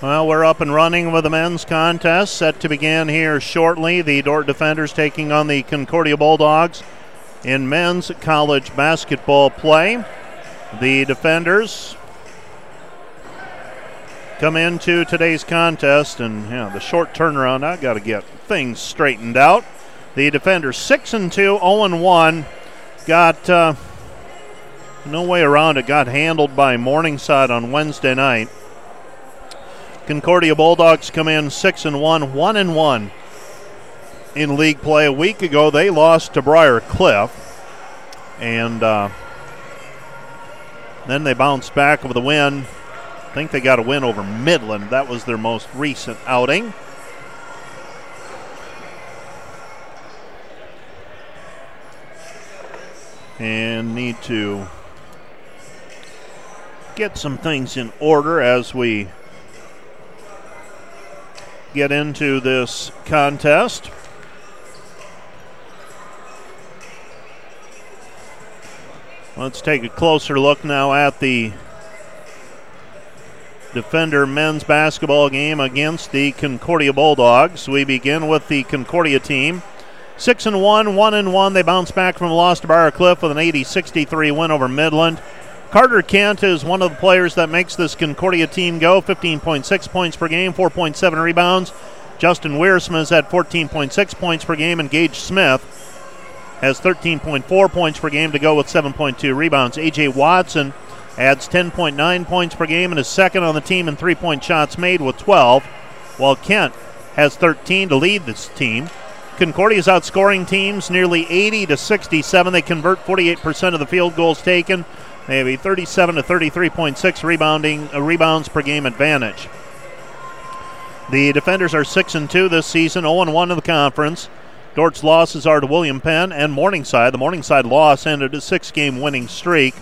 Well, we're up and running with the men's contest, set to begin here shortly. The Dort Defenders taking on the Concordia Bulldogs in men's college basketball play. The Defenders come into today's contest, and the short turnaround, I got to get things straightened out. The Defenders 6-2, 0-1, got no way around it, got handled by Morningside on Wednesday night. Concordia Bulldogs come in 6-1, 1-1 in league play. A week ago, they lost to Briar Cliff, and then they bounced back with a win. I think they got a win over Midland. That was their most recent outing. And need to get some things in order as we get into this contest. Let's take a closer look now at the Defender men's basketball game against the Concordia Bulldogs. We begin with the Concordia team. 6-1, 1-1. They bounce back from a loss to Briar Cliff with an 80-63 win over Midland. Carter Kent is one of the players that makes this Concordia team go. 15.6 points per game, 4.7 rebounds. Justin Wiersma's at 14.6 points per game, and Gage Smith has 13.4 points per game to go with 7.2 rebounds. A.J. Watson adds 10.9 points per game and is second on the team in three-point shots made with 12, while Kent has 13 to lead this team. Concordia's outscoring teams nearly 80-67. They convert 48% of the field goals taken. They have a 37-33.6 rebounds per game advantage. The Defenders are 6-2 this season, 0-1 in the conference. Dort's losses are to William Penn and Morningside. The Morningside loss ended a six-game winning streak.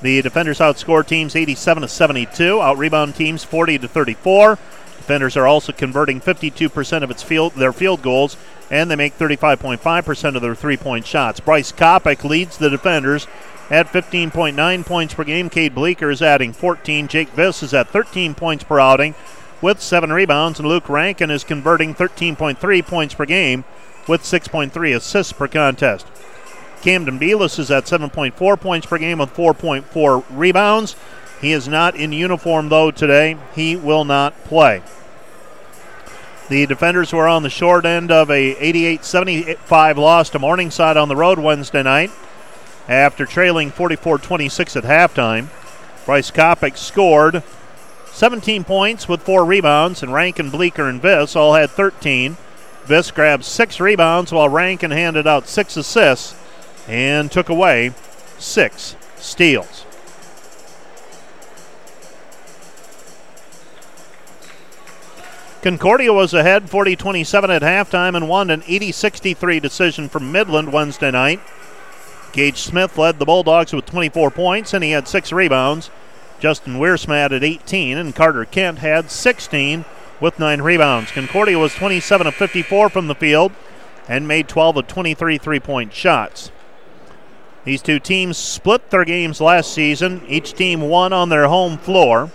The Defenders outscore teams 87-72, out-rebound teams 40-34. Defenders are also converting 52% of their field goals, and they make 35.5% of their three-point shots. Bryce Kopic leads the Defenders at 15.9 points per game. Cade Bleeker is adding 14. Jake Viss is at 13 points per outing with 7 rebounds. And Luke Rankin is converting 13.3 points per game with 6.3 assists per contest. Camden Belis is at 7.4 points per game with 4.4 rebounds. He is not in uniform, though, today. He will not play. The Defenders were on the short end of a 88-75 loss to Morningside on the road Wednesday night, after trailing 44-26 at halftime. Bryce Kopic scored 17 points with 4 rebounds, and Rankin, Bleeker, and Viss all had 13. Viss grabbed 6 rebounds, while Rankin handed out 6 assists and took away 6 steals. Concordia was ahead 40-27 at halftime and won an 80-63 decision from Midland Wednesday night. Gage Smith led the Bulldogs with 24 points, and he had 6 rebounds. Justin Wiersma had 18, and Carter Kent had 16 with 9 rebounds. Concordia was 27 of 54 from the field and made 12 of 23 three-point shots. These two teams split their games last season. Each team won on their home floor.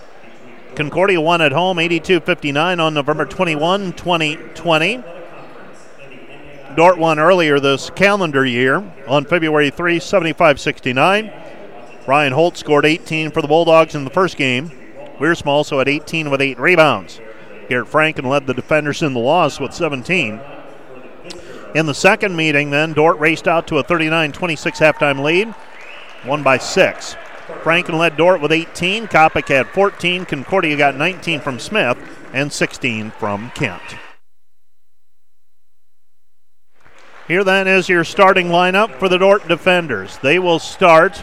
Concordia won at home 82-59 on November 21, 2020. Dort won earlier this calendar year on February 3, 75-69. Ryan Holt scored 18 for the Bulldogs in the first game. Wiersma also had 18 with 8 rebounds. Garrett Franken led the Defenders in the loss with 17. In the second meeting, then, Dort raced out to a 39-26 halftime lead, won by 6. Franken led Dort with 18. Kopic had 14. Concordia got 19 from Smith and 16 from Kent. Here then is your starting lineup for the Dort Defenders. They will start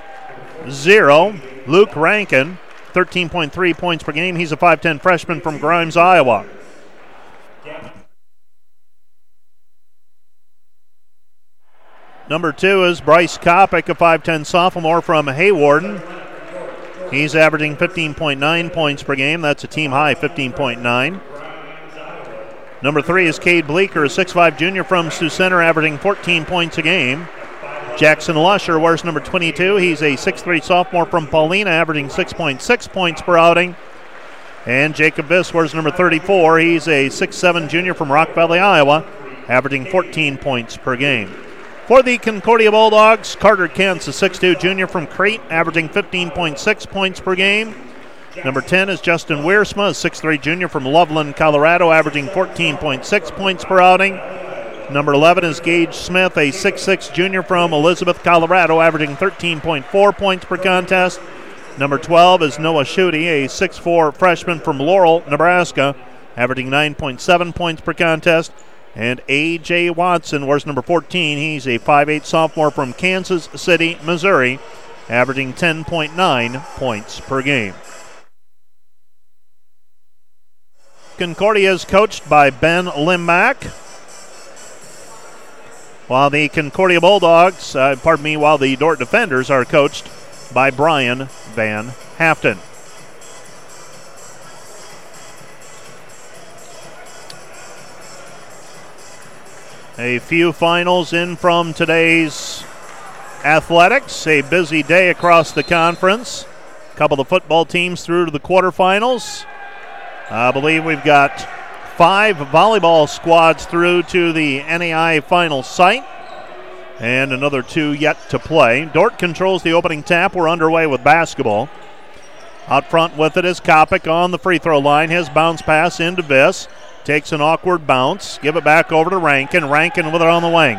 0, Luke Rankin, 13.3 points per game. He's a 5'10 freshman from Grimes, Iowa. Number 2 is Bryce Kopic, a 5'10 sophomore from Haywarden. He's averaging 15.9 points per game. That's a team high, 15.9. Number 3 is Cade Bleeker, a 6'5 junior from Sioux Center, averaging 14 points a game. Jackson Lusher wears number 22. He's a 6'3 sophomore from Paulina, averaging 6.6 points per outing. And Jacob Biss wears number 34. He's a 6'7 junior from Rock Valley, Iowa, averaging 14 points per game. For the Concordia Bulldogs, Carter Kentz, a 6'2 junior from Crete, averaging 15.6 points per game. Number 10 is Justin Wiersma, a 6'3 junior from Loveland, Colorado, averaging 14.6 points per outing. Number 11 is Gage Smith, a 6'6 junior from Elizabeth, Colorado, averaging 13.4 points per contest. Number 12 is Noah Schutte, a 6'4 freshman from Laurel, Nebraska, averaging 9.7 points per contest. And A.J. Watson wears number 14. He's a 5'8 sophomore from Kansas City, Missouri, averaging 10.9 points per game. Concordia is coached by Ben Limbach, while the Concordia Bulldogs, while the Dort Defenders are coached by Brian Van Hafton. A few finals in from today's athletics. A busy day across the conference. A couple of football teams through to the quarterfinals. I believe we've got 5 volleyball squads through to the NAIA final site. And another 2 yet to play. Dort controls the opening tap. We're underway with basketball. Out front with it is Kopik on the free throw line. His bounce pass into Viss. Takes an awkward bounce. Give it back over to Rankin. Rankin with it on the wing.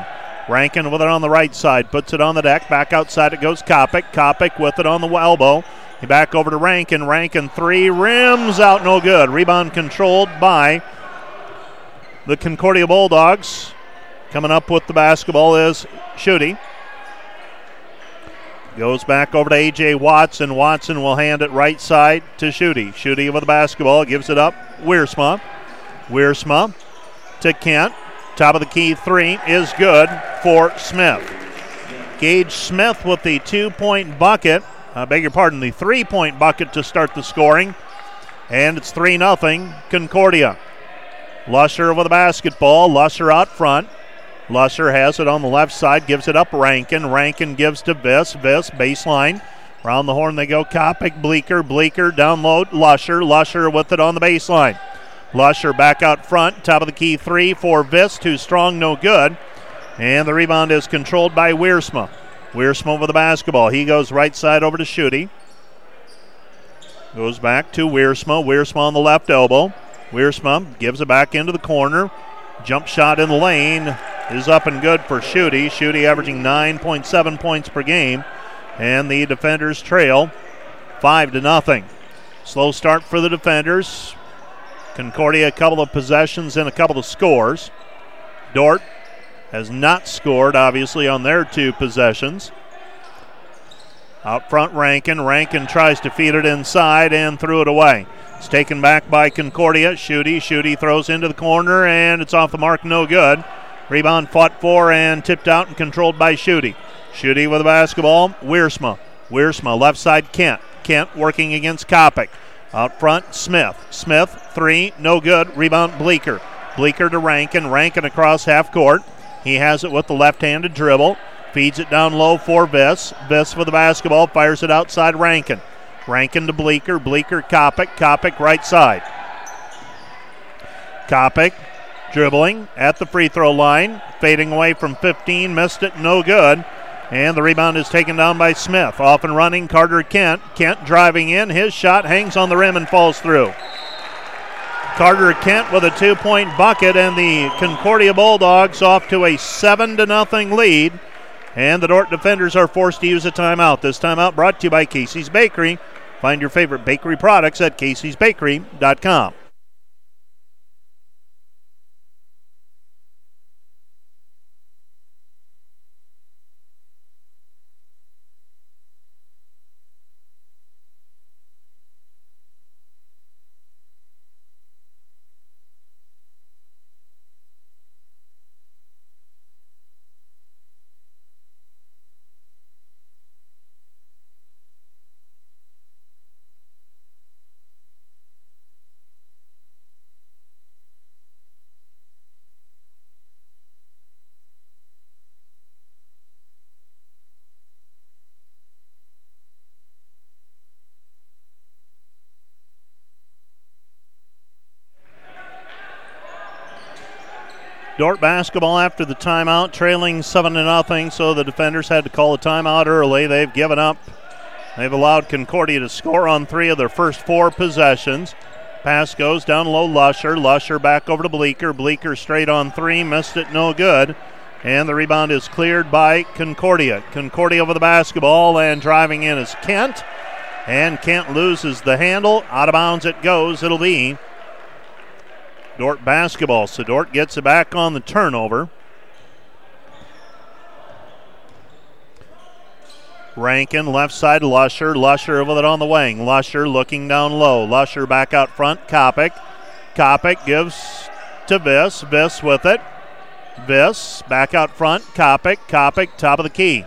Rankin with it on the right side. Puts it on the deck. Back outside it goes Kopik. Kopik with it on the elbow. Back over to Rankin. Rankin 3. Rims out. No good. Rebound controlled by the Concordia Bulldogs. Coming up with the basketball is Schutte. Goes back over to A.J. Watson. Watson will hand it right side to Schutte. Schutte with the basketball. Gives it up. Wiersma. Wiersma to Kent. Top of the key 3 is good for Smith. Gage Smith with the 2-point bucket. I beg your pardon, the 3-point bucket to start the scoring. And it's 3-0 Concordia. Lusher with a basketball. Lusher out front. Lusher has it on the left side, gives it up Rankin. Rankin gives to Viss. Viss, baseline. Round the horn they go. Kopik, Bleeker. Bleeker, down low. Lusher. Lusher with it on the baseline. Lusher back out front. Top of the key 3 for Viss. Too strong, no good. And the rebound is controlled by Wiersma. Wiersma with the basketball. He goes right side over to Schutte. Goes back to Wiersma. Wiersma on the left elbow. Wiersma gives it back into the corner. Jump shot in the lane is up and good for Schutte. Schutte averaging 9.7 points per game. And the defenders trail 5-0. Slow start for the defenders. Concordia, a couple of possessions and a couple of scores. Dort has not scored, obviously, on their 2 possessions. Out front, Rankin. Rankin tries to feed it inside and threw it away. It's taken back by Concordia. Schutte. Schutte throws into the corner, and it's off the mark, no good. Rebound fought for and tipped out and controlled by Schutte. Schutte with the basketball. Wiersma. Wiersma, left side, Kent. Kent working against Kopik. Out front, Smith. Smith, 3, no good. Rebound, Bleeker. Bleeker to Rankin. Rankin across half court. He has it with the left-handed dribble. Feeds it down low for Viss. Viss with the basketball. Fires it outside Rankin. Rankin to Bleeker. Bleeker, Kopik. Kopik right side. Kopik dribbling at the free throw line. Fading away from 15. Missed it. No good. And the rebound is taken down by Smith. Off and running, Carter Kent. Kent driving in. His shot hangs on the rim and falls through. Carter Kent with a 2-point bucket, and the Concordia Bulldogs off to a 7-0 lead. And the Dort defenders are forced to use a timeout. This timeout brought to you by Casey's Bakery. Find your favorite bakery products at caseysbakery.com. Dort basketball after the timeout, trailing 7-0, so the defenders had to call a timeout early. They've given up. They've allowed Concordia to score on three of their first four possessions. Pass goes down low, Lusher. Lusher back over to Bleeker. Bleeker straight on three, missed it, no good. And the rebound is cleared by Concordia. Concordia over the basketball, and driving in is Kent. And Kent loses the handle. Out of bounds it goes. It'll be Dort basketball. So Dort gets it back on the turnover. Rankin, left side, Lusher. Lusher with it on the wing. Lusher looking down low. Lusher back out front, Kopik. Kopik gives to Viss. Viss with it. Viss back out front, Kopik. Kopik, top of the key.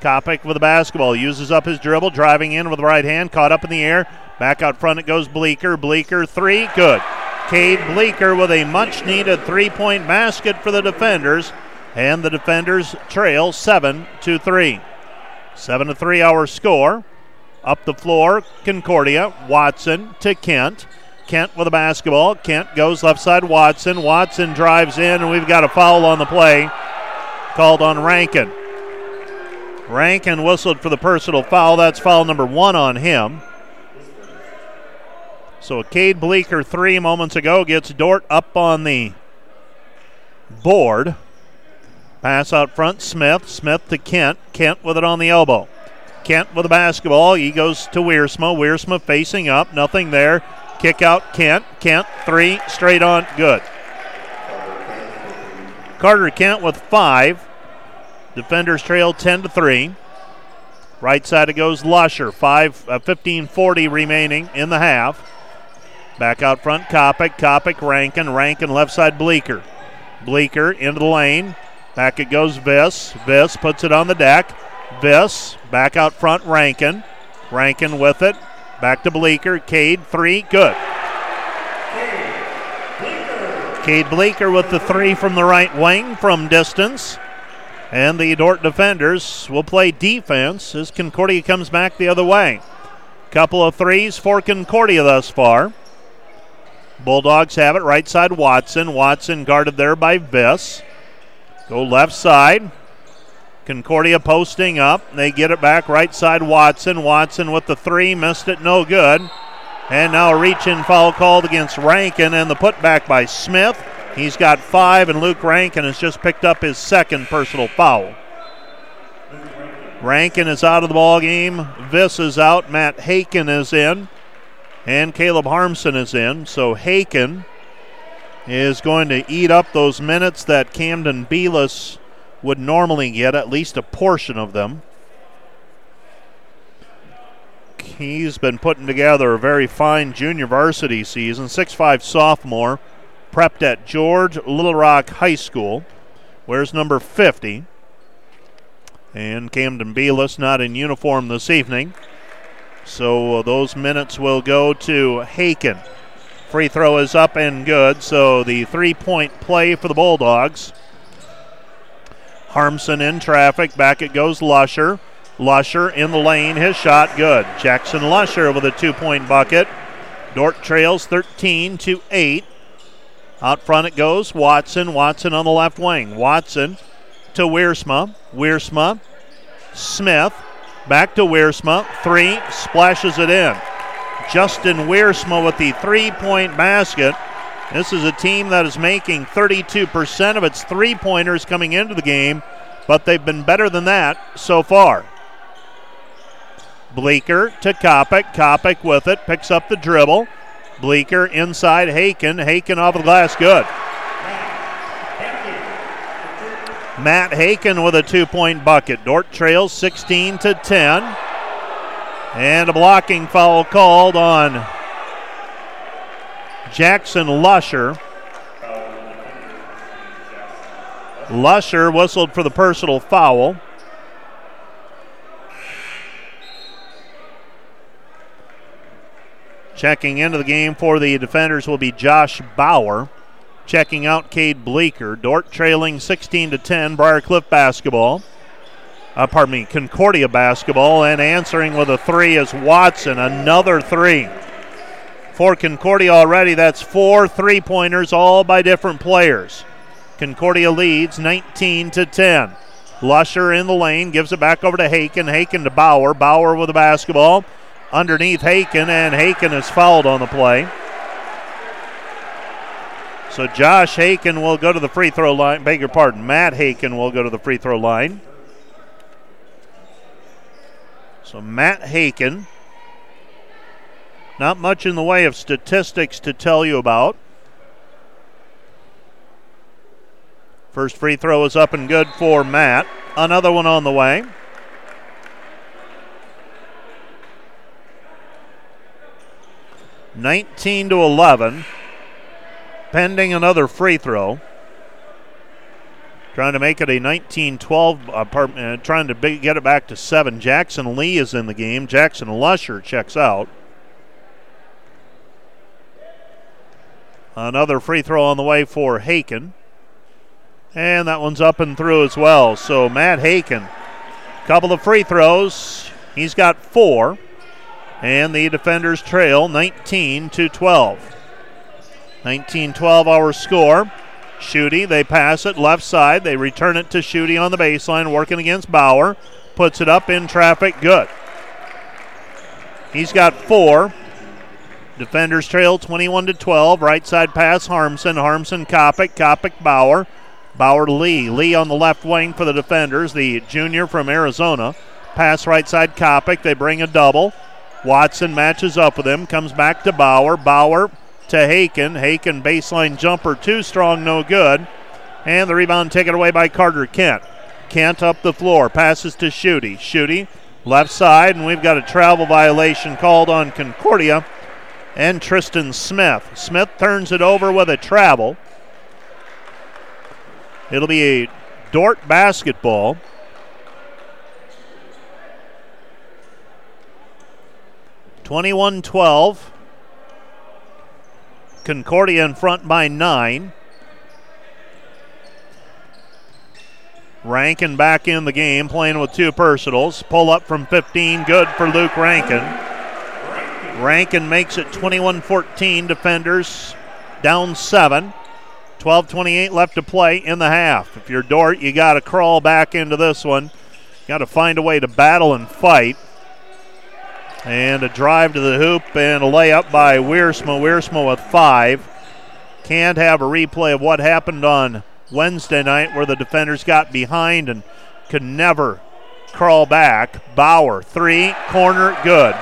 Kopik with the basketball. Uses up his dribble, driving in with the right hand. Caught up in the air. Back out front it goes Bleeker. Bleeker, three, good. Cade Bleeker with a much-needed three-point basket for the defenders. And the defenders trail 7-3. 7-3 our score. Up the floor, Concordia. Watson to Kent. Kent with a basketball. Kent goes left side, Watson. Watson drives in, and we've got a foul on the play called on Rankin. Rankin whistled for the personal foul. That's foul number one on him. So Cade Bleeker 3 moments ago gets Dort up on the board. Pass out front, Smith. Smith to Kent. Kent with it on the elbow. Kent with the basketball. He goes to Wiersma. Wiersma facing up. Nothing there. Kick out Kent. Kent, three, straight on, good. Carter Kent with 5. Defenders trail 10-3. Right side it goes Lusher. 15:40 remaining in the half. Back out front, Kopik. Kopik, Rankin. Rankin, left side, Bleeker. Bleeker into the lane. Back it goes Viss. Viss puts it on the deck. Viss back out front, Rankin. Rankin with it. Back to Bleeker. Cade, three, good. Cade Bleeker with the three from the right wing from distance. And the Dort defenders will play defense as Concordia comes back the other way. Couple of threes for Concordia thus far. Bulldogs have it. Right side, Watson. Watson guarded there by Viss. Go left side. Concordia posting up. They get it back. Right side, Watson. Watson with the three. Missed it. No good. And now a reach-in foul called against Rankin and the putback by Smith. He's got 5, and Luke Rankin has just picked up his second personal foul. Rankin is out of the ball game. Viss is out. Matt Haken is in. And Caleb Harmson is in. So Haken is going to eat up those minutes that Camden Belis would normally get, at least a portion of them. He's been putting together a very fine junior varsity season. 6'5 sophomore, prepped at George Little Rock High School. Wears number 50. And Camden Belis not in uniform this evening. So those minutes will go to Haken. Free throw is up and good, so the three-point play for the Bulldogs. Harmson in traffic. Back it goes Lusher. Lusher in the lane. His shot good. Jackson Lusher with a 2-point bucket. Dort trails 13-8. Out front it goes Watson. Watson on the left wing. Watson to Wiersma. Wiersma. Smith. Back to Wiersma. Three. Splashes it in. Justin Wiersma with the three-point basket. This is a team that is making 32% of its three-pointers coming into the game, but they've been better than that so far. Bleeker to Kopik. Kopik with it, picks up the dribble. Bleeker inside Haken. Haken off the glass, good. Matt Haken with a 2-point bucket. Dort trails 16-10. And a blocking foul called on Jackson Lusher. Lusher whistled for the personal foul. Checking into the game for the defenders will be Josh Bauer. Checking out Cade Bleeker. Dort trailing 16-10, Briarcliff basketball. Concordia basketball, and answering with a three is Watson, another three. For Concordia already, that's 4 three-pointers, all by different players. Concordia leads 19-10. Lusher in the lane, gives it back over to Haken. Haken to Bauer. Bauer with the basketball. Underneath Haken, and Haken is fouled on the play. So Josh Haken will go to the free throw line. Beg your pardon, Matt Haken will go to the free throw line. So Matt Haken. Not much in the way of statistics to tell you about. First free throw is up and good for Matt. Another one on the way. (19-11). Pending another free throw. Trying to make it a 19-12, trying to get it back to 7. Jackson Lee is in the game. Jackson Lusher checks out. Another free throw on the way for Haken. And that one's up and through as well. So Matt Haken, couple of free throws. He's got 4. And the defenders trail 19-12. 19-12 our score. Schutte, they pass it left side. They return it to Schutte on the baseline, working against Bauer. Puts it up in traffic. Good. He's got 4. Defenders trail 21-12. Right side pass, Harmson. Harmson, Kopik. Kopik, Bauer. Bauer to Lee. Lee on the left wing for the defenders, the junior from Arizona. Pass right side, Kopik. They bring a double. Watson matches up with him, comes back to Bauer. Bauer to Haken. Haken baseline jumper, too strong, no good. And the rebound taken away by Carter Kent. Kent up the floor, passes to Schutte. Schutte left side, and we've got a travel violation called on Concordia and Tristan Smith. Smith turns it over with a travel. It'll be a Dort basketball. (21-12). Concordia in front by 9. Rankin back in the game, playing with 2 personals. Pull up from 15, good for Luke Rankin. Rankin makes it 21-14. Defenders down 7. 12:28 left to play in the half. If you're Dort, you got to crawl back into this one. Got to find a way to battle and fight. And a drive to the hoop and a layup by Wiersma. Wiersma with 5. Can't have a replay of what happened on Wednesday night where the defenders got behind and could never crawl back. Bauer, 3, corner, good.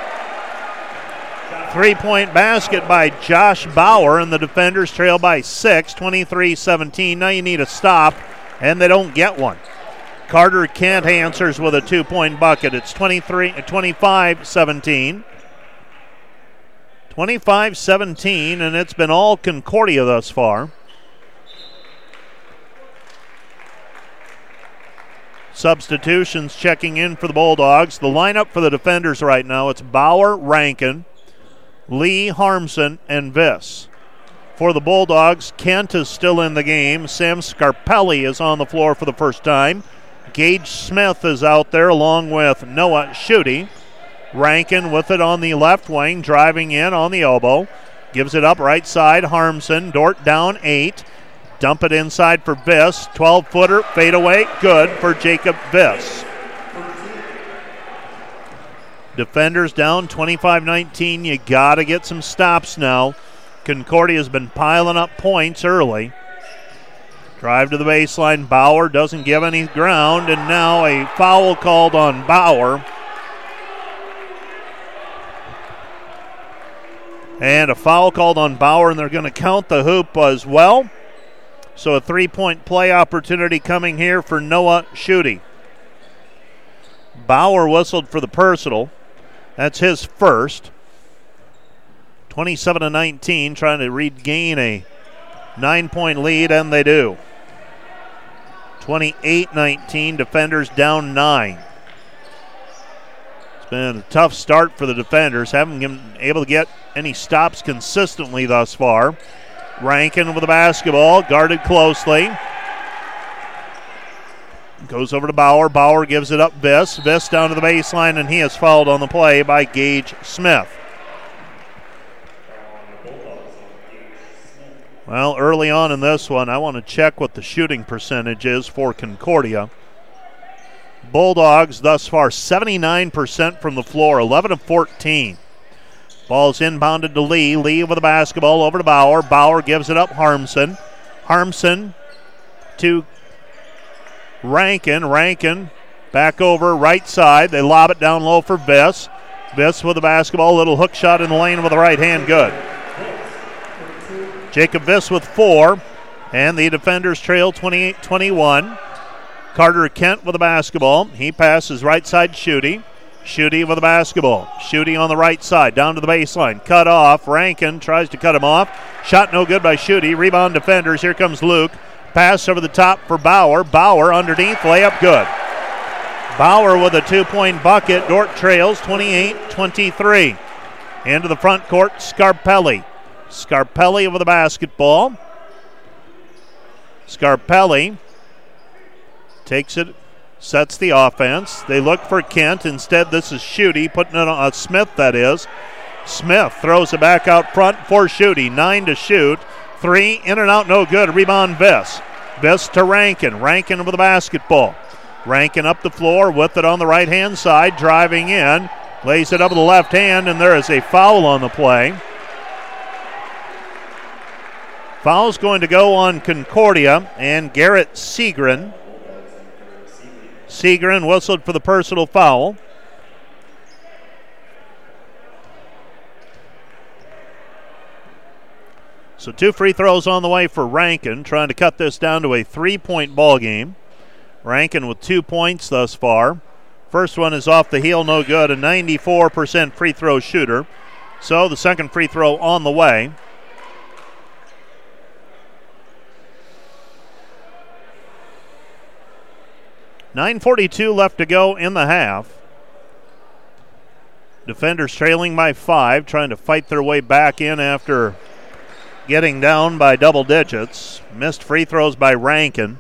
3-point basket by Josh Bauer, and the defenders trail by 6, 23-17. Now you need a stop, and they don't get one. Carter Kent answers with a 2-point bucket. It's 25-17. 25-17, and it's been all Concordia thus far. Substitutions checking in for the Bulldogs. The lineup for the defenders right now, it's Bauer, Rankin, Lee, Harmson, and Viss. For the Bulldogs, Kent is still in the game. Sam Scarpelli is on the floor for the first time. Gage Smith is out there along with Noah Schutte. Rankin with it on the left wing, driving in on the elbow. Gives it up right side, Harmson. Dort down 8. Dump it inside for Viss. 12-footer, fadeaway, good for Jacob Viss. Defenders down 25-19. You got to get some stops now. Concordia's been piling up points early. Drive to the baseline. Bauer doesn't give any ground, and now a foul called on Bauer. And a foul called on Bauer, and they're going to count the hoop as well. So a 3-point play opportunity coming here for Noah Schutte. Bauer whistled for the personal. That's his first. 27-19, trying to regain a 9-point lead, and they do. 28-19, defenders down 9. It's been a tough start for the defenders. Haven't been able to get any stops consistently thus far. Rankin with the basketball, guarded closely. Goes over to Bauer. Bauer gives it up Viss. Viss down to the baseline, and he is fouled on the play by Gage Smith. Well, early on in this one, I want to check what the shooting percentage is for Concordia. Bulldogs thus far 79% from the floor, 11 of 14. Ball's inbounded to Lee. Lee with the basketball over to Bauer. Bauer gives it up Harmson. Harmson to Rankin. Rankin back over right side. They lob it down low for Viss. Viss with the basketball. Little hook shot in the lane with the right hand. Good. Jacob Viss with 4. And the defenders trail 28-21. Carter Kent with the basketball. He passes right side Schutte. Schutte with the basketball. Schutte on the right side, down to the baseline. Cut off. Rankin tries to cut him off. Shot no good by Schutte. Rebound defenders. Here comes Luke. Pass over the top for Bauer. Bauer underneath. Layup good. Bauer with a two-point bucket. Dort trails 28-23. Into the front court, Scarpelli. Scarpelli with the basketball. Scarpelli takes it, sets the offense. They look for Kent. Instead, this is Schutte, putting it on Smith, that is. Smith throws it back out front for Schutte. 9 to shoot. 3 in and out, no good. Rebound, Viss. Viss to Rankin. Rankin with the basketball. Rankin up the floor with it on the right-hand side, driving in. Lays it up with the left hand, and there is a foul on the play. Foul's going to go on Concordia and Garrett Segrin. Segrin whistled for the personal foul. So 2 free throws on the way for Rankin, trying to cut this down to a 3-point ball game. Rankin with 2 points thus far. First one is off the heel, no good, a 94% free throw shooter. So the second free throw on the way. .942 left to go in the half. Defenders trailing by 5, trying to fight their way back in after getting down by double digits. Missed free throws by Rankin.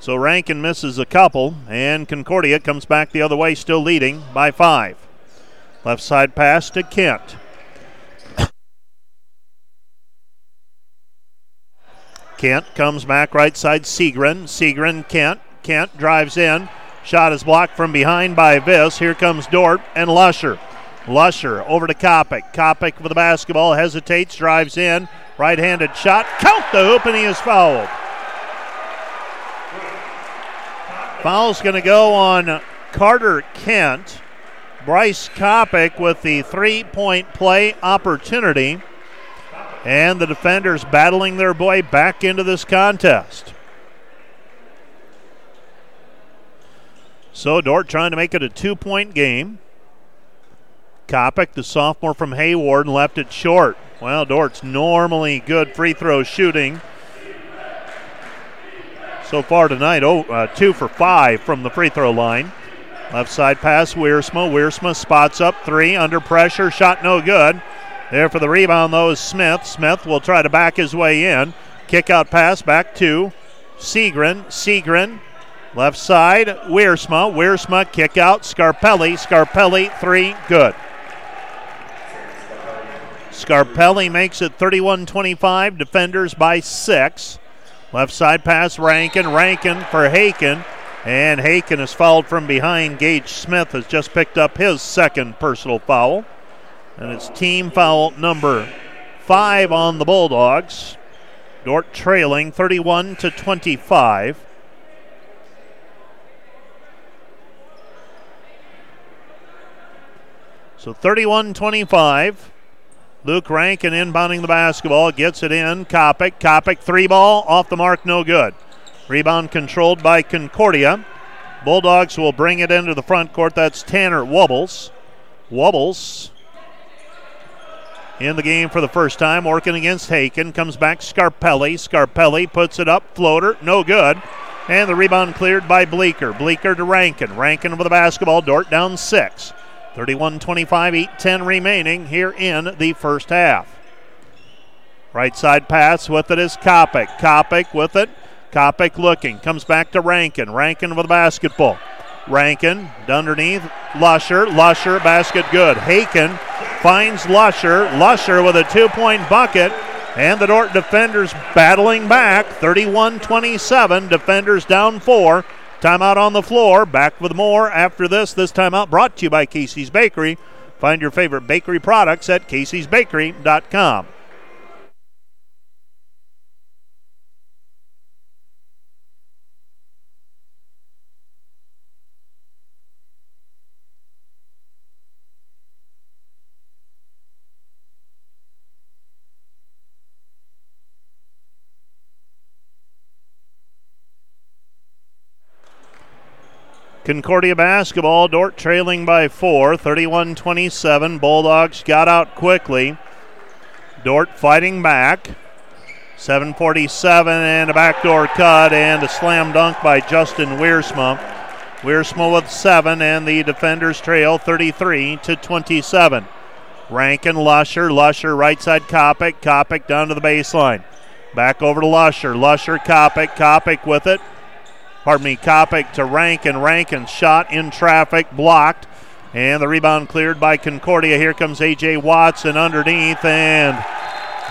So Rankin misses a couple, and Concordia comes back the other way, still leading by 5. Left side pass to Kent. Kent comes back right side, Segrin. Segrin, Kent. Kent drives in. Shot is blocked from behind by Viss. Here comes Dort and Lusher. Lusher over to Kopik. Kopik with the basketball, hesitates, drives in. Right-handed shot. Count the hoop, and he is fouled. Foul's going to go on Carter Kent. Bryce Kopik with the 3-point play opportunity. And the defenders battling their way back into this contest. So Dort trying to make it a 2-point game. Kopik, the sophomore from Hayward, left it short. Well, Dort's normally good free throw shooting. So far tonight, 2 for 5 from the free throw line. Left side pass, Wiersma. Wiersma spots up 3, under pressure, shot no good. There for the rebound, though, is Smith. Smith will try to back his way in. Kick out pass back to Segrin. Segrin. Left side, Wiersma. Wiersma kick out, Scarpelli. Scarpelli, 3, good. Scarpelli makes it 31-25, defenders by 6. Left side pass, Rankin. Rankin for Haken. And Haken is fouled from behind. Gage Smith has just picked up his second personal foul. And it's team foul number 5 on the Bulldogs. Dort trailing 31-25. So 31-25, Luke Rankin inbounding the basketball, gets it in, Kopik. Kopik, 3 ball, off the mark, no good. Rebound controlled by Concordia. Bulldogs will bring it into the front court. That's Tanner Wubbles. Wubbles in the game for the first time, working against Haken. Comes back Scarpelli. Scarpelli puts it up, floater, no good. And the rebound cleared by Bleeker. Bleeker to Rankin. Rankin with the basketball, Dort down 6. 31-25, 8-10 remaining here in the first half. Right side pass with it is Kopik. Kopik with it. Kopik looking. Comes back to Rankin. Rankin with the basketball. Rankin underneath. Lusher. Lusher, basket good. Haken finds Lusher. Lusher with a 2-point bucket. And the Dort defenders battling back, 31-27, defenders down 4. Timeout on the floor, back with more after this. This timeout brought to you by Casey's Bakery. Find your favorite bakery products at caseysbakery.com. Concordia basketball, Dort trailing by 4, 31-27. Bulldogs got out quickly. Dort fighting back. 7:47 and a backdoor cut and a slam dunk by Justin Wiersma. Wiersma with 7 and the defenders trail 33-27. Rankin, Lusher, right side Kopik down to the baseline. Back over to Lusher, Kopik with it. Kopik to Rankin. Rankin shot in traffic, blocked. And the rebound cleared by Concordia. Here comes A.J. Watson underneath. And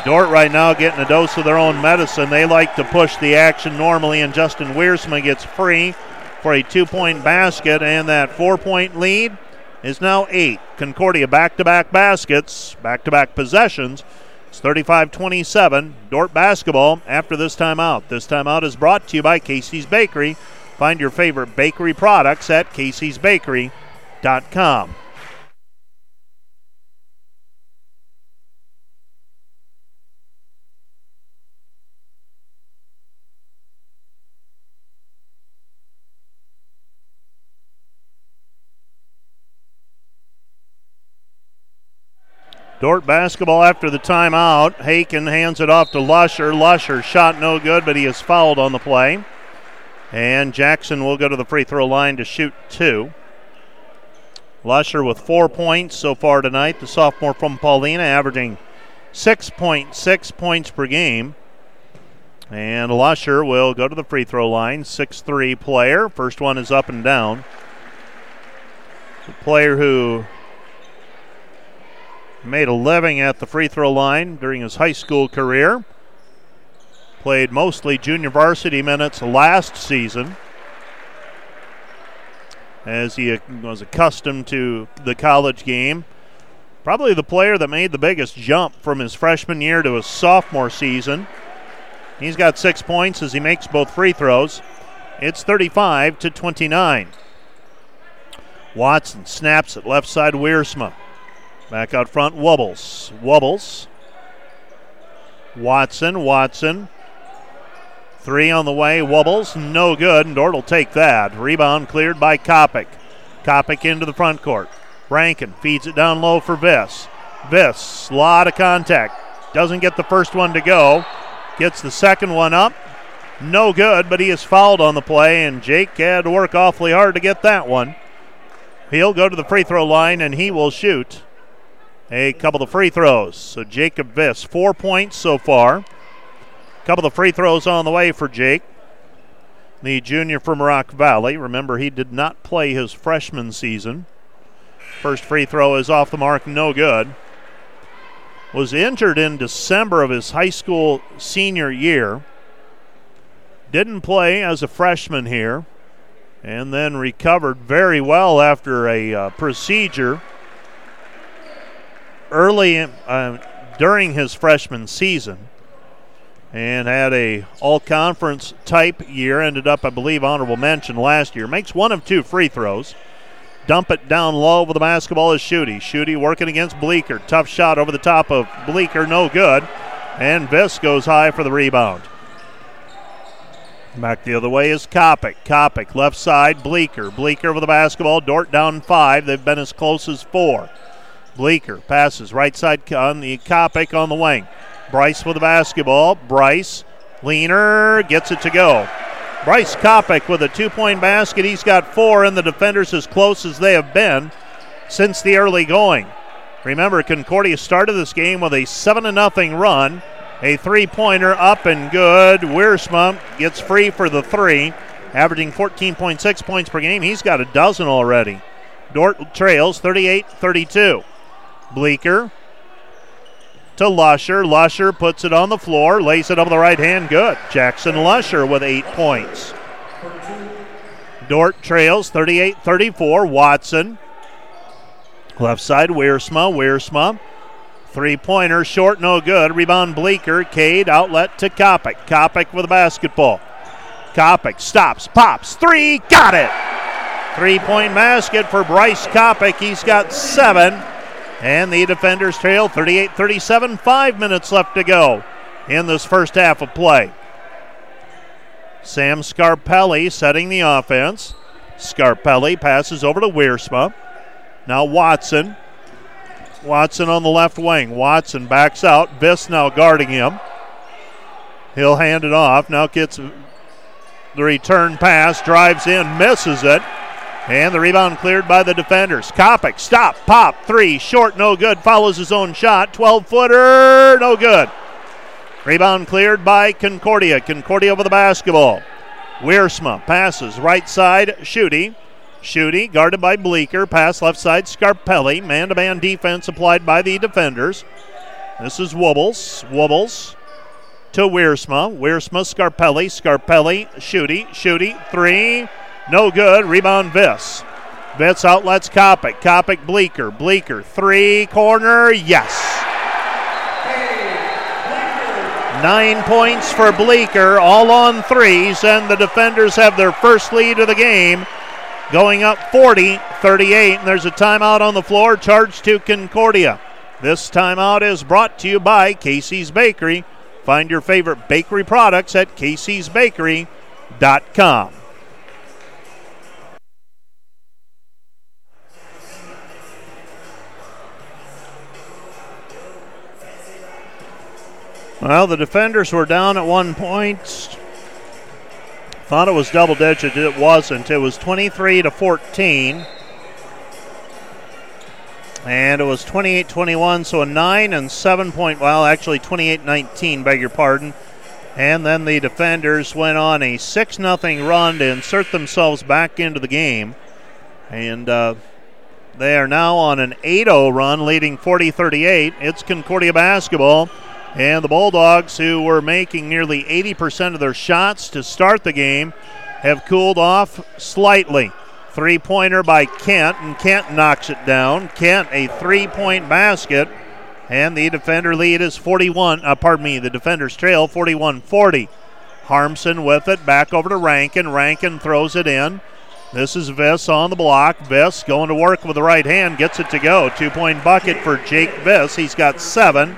Dort right now getting a dose of their own medicine. They like to push the action normally. And Justin Wiersma gets free for a 2-point basket. And that 4-point lead is now 8. Concordia back-to-back baskets, back-to-back possessions. It's 35-27, Dort basketball after this timeout. This timeout is brought to you by Casey's Bakery. Find your favorite bakery products at caseysbakery.com. Dort basketball after the timeout. Haken hands it off to Lusher. Lusher shot no good, but he is fouled on the play. And Jackson will go to the free throw line to shoot 2. Lusher with 4 points so far tonight. The sophomore from Paulina averaging 6.6 points per game. And Lusher will go to the free throw line. 6'3" player. First one is up and down. The player who made a living at the free throw line during his high school career. Played mostly junior varsity minutes last season, as he was accustomed to the college game. Probably the player that made the biggest jump from his freshman year to his sophomore season. He's got 6 points as he makes both free throws. It's 35-29. Watson snaps it left side, Wiersma. Back out front, Wobbles. Watson. 3 on the way, Wobbles. No good, and Dort will take that. Rebound cleared by Kopik. Kopik into the front court. Rankin feeds it down low for Viss. Viss, lot of contact. Doesn't get the first one to go. Gets the second one up. No good, but he is fouled on the play, and Jake had to work awfully hard to get that one. He'll go to the free throw line, and he will shoot a couple of free throws. So Jacob Viss, 4 points so far. Couple of free throws on the way for Jake, the junior from Rock Valley. Remember, he did not play his freshman season. First free throw is off the mark, no good. Was injured in December of his high school senior year. Didn't play as a freshman here, and then recovered very well after a procedure early during his freshman season, and had a all-conference type year. Ended up, I believe, honorable mention last year. Makes one of 2 free throws. Dump it down low with the basketball is Schutte. Schutte working against Bleeker. Tough shot over the top of Bleeker. No good. And Viss goes high for the rebound. Back the other way is Kopik. Kopik left side, Bleeker. Bleeker with the basketball. Dort down 5. They've been as close as 4. Bleeker passes right side on the Kopik on the wing. Bryce with the basketball. Bryce, leaner, gets it to go. Bryce Kopik with a 2-point basket. He's got 4, and the defenders as close as they have been since the early going. Remember, Concordia started this game with a 7-0 run. A 3-pointer up and good. Wiersma gets free for the 3, averaging 14.6 points per game. He's got a dozen already. Dort trails 38-32. Bleeker to Lusher. Lusher puts it on the floor, lays it up with the right hand, good. Jackson Lusher with 8 points. Dort trails 38-34, Watson. Left side, Wiersma. Three-pointer, short, no good. Rebound, Bleeker. Cade, outlet to Kopik. Kopik with the basketball. Kopik stops, pops, three, got it! Three-point basket for Bryce Kopik. He's got 7. And the defenders trail 38-37, 5 minutes left to go in this first half of play. Sam Scarpelli setting the offense. Scarpelli passes over to Wiersma. Now Watson. Watson on the left wing. Watson backs out. Viss now guarding him. He'll hand it off. Now gets the return pass. Drives in. Misses it. And the rebound cleared by the defenders. Kopik, stop, pop, three. Short, no good. Follows his own shot. 12-footer, no good. Rebound cleared by Concordia. Concordia with the basketball. Wiersma passes right side. Schutte, guarded by Bleeker. Pass left side, Scarpelli. Man-to-man defense applied by the defenders. This is Wobbles to Wiersma, Scarpelli, Schutte, three. No good. Rebound, Viss. Viss outlets Kopik. Kopik, Bleeker, three, corner, yes. 9 points for Bleeker, all on threes, and the defenders have their first lead of the game, going up 40-38, and there's a timeout on the floor charged to Concordia. This timeout is brought to you by Casey's Bakery. Find your favorite bakery products at caseysbakery.com. Well, the defenders were down at 1 point. Thought it was double digit. It wasn't. It was 23-14. And it was 28-21, so a 9 and 7 point, well, actually 28-19, beg your pardon. And then the defenders went on a 6-0 run to insert themselves back into the game. And they are now on an 8-0 run, leading 40-38. It's Concordia basketball. And the Bulldogs, who were making nearly 80% of their shots to start the game, have cooled off slightly. Three-pointer by Kent, and Kent knocks it down. Kent, a three-point basket, and the defender lead is the defenders trail 41-40. Harmson with it, back over to Rankin. Rankin throws it in. This is Viss on the block. Viss going to work with the right hand, gets it to go. 2 point bucket for Jake Viss. He's got 7.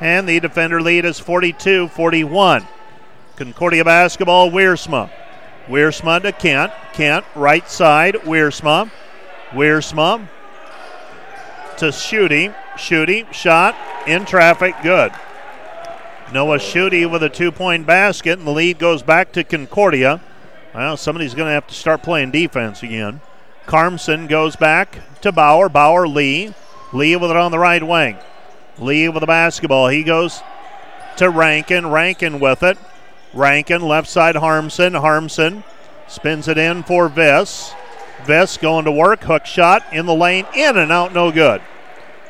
And the defender lead is 42-41. Concordia basketball, Wiersma. Wiersma to Kent. Kent, right side, Wiersma. Wiersma to Schutte. Schutte, shot, in traffic, good. Noah Schutte with a 2 point basket, and the lead goes back to Concordia. Well, somebody's going to have to start playing defense again. Carmson goes back to Bauer. Bauer, Lee. Lee with it on the right wing. Lee with the basketball. He goes to Rankin. Rankin with it. Rankin, left side, Harmson. Harmson spins it in for Viss. Viss going to work. Hook shot in the lane. In and out, no good.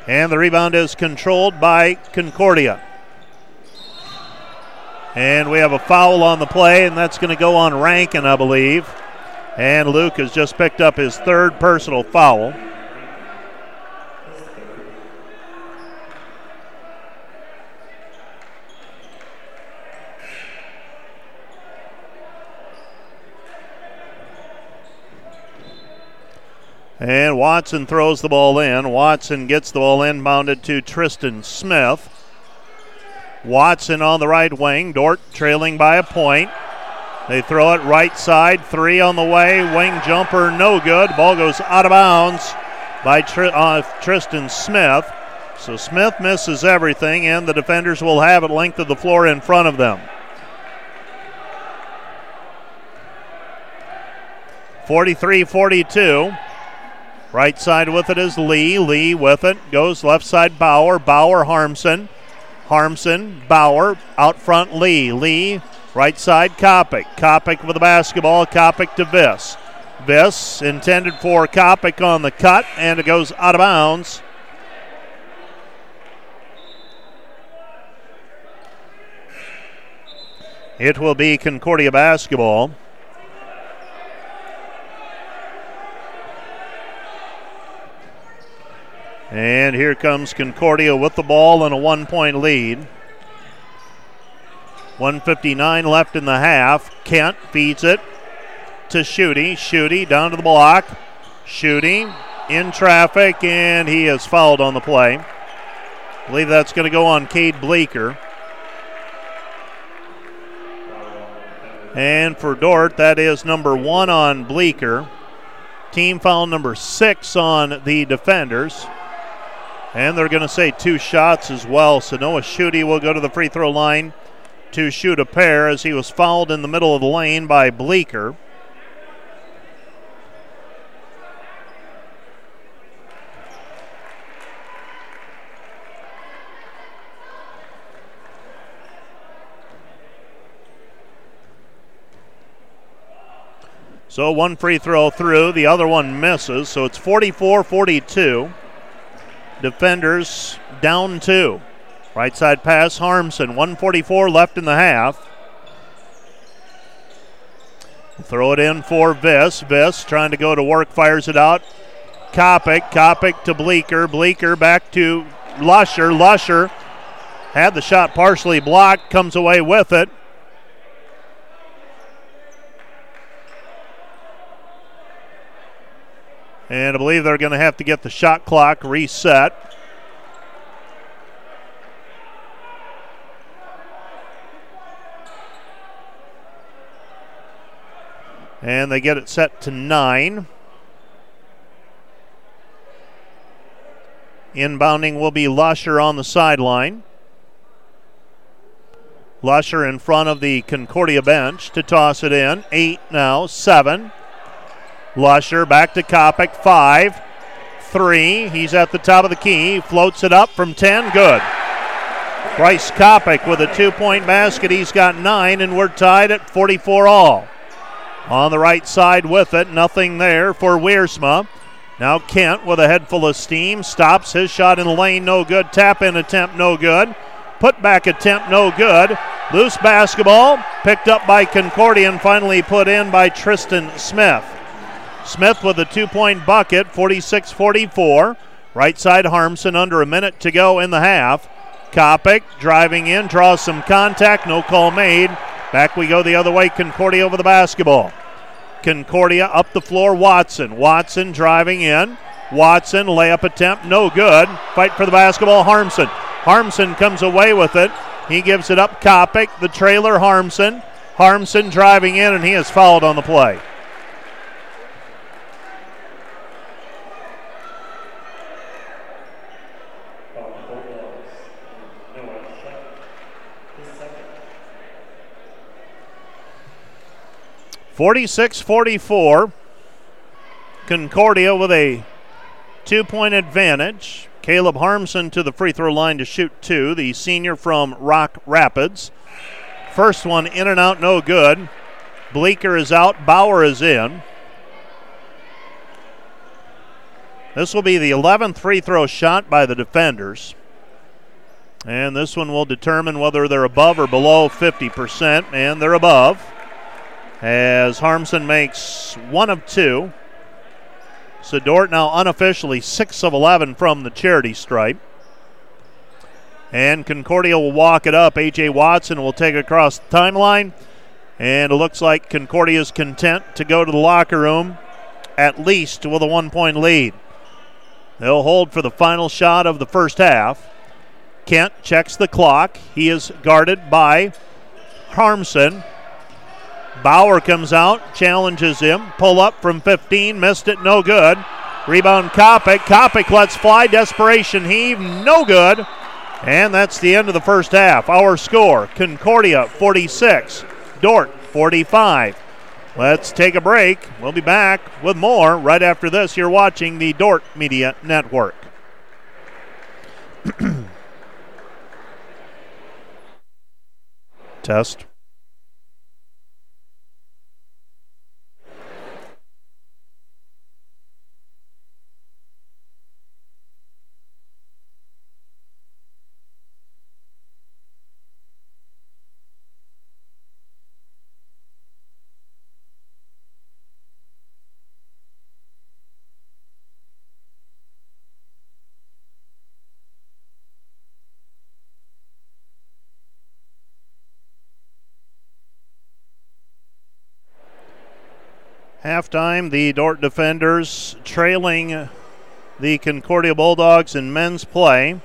And the rebound is controlled by Concordia. And we have a foul on the play, and that's going to go on Rankin, I believe. And Luke has just picked up his third personal foul. And Watson throws the ball in. Watson gets the ball inbounded to Tristan Smith. Watson on the right wing. Dort trailing by a point. They throw it right side. Three on the way. Wing jumper, no good. Ball goes out of bounds by Tristan Smith. So Smith misses everything, and the defenders will have it length of the floor in front of them. 43-42. Right side with it is Lee. Lee with it goes left side, Bauer. Bauer, Harmson. Harmson, Bauer. Out front, Lee. Lee, right side, Kopik. Kopik with the basketball. Kopik to Viss. Viss intended for Kopik on the cut, and it goes out of bounds. It will be Concordia basketball. And here comes Concordia with the ball and a 1-point lead. 1:59 left in the half. Kent feeds it to Schutte. Schutte down to the block. Schutte in traffic, and he is fouled on the play. I believe that's going to go on Cade Bleeker. And for Dort, that is number 1 on Bleeker. Team foul number 6 on the defenders. And they're going to say 2 shots as well. So Noah Schutte will go to the free throw line to shoot a pair as he was fouled in the middle of the lane by Bleeker. So one free throw through, the other one misses. So it's 44-42. Defenders down 2. Right side pass, Harmson, 1:44 left in the half. Throw it in for Viss. Viss trying to go to work, fires it out. Kopik, Kopik to Bleeker. Bleeker back to Lusher. Lusher had the shot partially blocked, comes away with it. And I believe they're going to have to get the shot clock reset. And they get it set to 9. Inbounding will be Lusher on the sideline. Lusher in front of the Concordia bench to toss it in. 8 now, 7. Lusher back to Kopik, 5, 3. He's at the top of the key, floats it up from 10, good. Bryce Kopik with a 2-point basket. He's got 9, and we're tied at 44-all. On the right side with it, nothing there for Wiersma. Now Kent with a head full of steam, stops his shot in the lane, no good. Tap-in attempt, no good. Put-back attempt, no good. Loose basketball, picked up by Concordia and finally put in by Tristan Smith. Smith with a 2-point bucket, 46-44. Right side Harmson, under a minute to go in the half. Kopik driving in, draws some contact, no call made. Back we go the other way, Concordia over the basketball. Concordia up the floor, Watson. Watson driving in. Watson, layup attempt, no good. Fight for the basketball, Harmson. Harmson comes away with it. He gives it up, Kopik, the trailer, Harmson. Harmson driving in, and he is fouled on the play. (46-44). Concordia with a 2-point advantage. Caleb Harmson to the free throw line to shoot 2, the senior from Rock Rapids. First one in and out, no good. Bleeker is out, Bauer is in. This will be the 11th free throw shot by the defenders. And this one will determine whether they're above or below 50%, and they're above, as Harmson makes 1 of 2. So Dort now unofficially 6 of 11 from the charity stripe. And Concordia will walk it up. A.J. Watson will take it across the timeline. And it looks like Concordia is content to go to the locker room at least with a 1-point lead. They'll hold for the final shot of the first half. Kent checks the clock. He is guarded by Harmson. Bauer comes out, challenges him. Pull up from 15, missed it, no good. Rebound Kopik. Kopik lets fly, desperation heave, no good. And that's the end of the first half. Our score, Concordia 46, Dort 45. Let's take a break. We'll be back with more right after this. You're watching the Dort Media Network. Test. Halftime, the Dort defenders trailing the Concordia Bulldogs in men's play,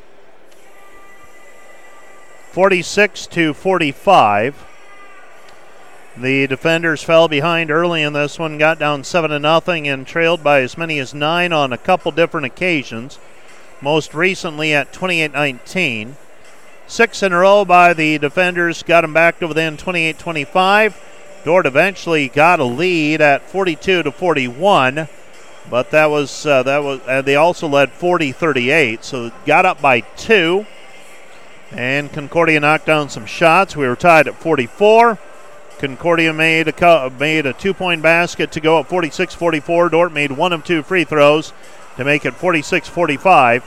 46-45. The defenders fell behind early in this one, got down 7-0 and trailed by as many as 9 on a couple different occasions, most recently at 28-19. 6 in a row by the defenders got them back to within 28-25. Dort eventually got a lead at 42-41, but they also led 40-38, so got up by 2. And Concordia knocked down some shots. We were tied at 44. Concordia made a 2-point basket to go up 46-44. Dort made one of 2 free throws to make it 46-45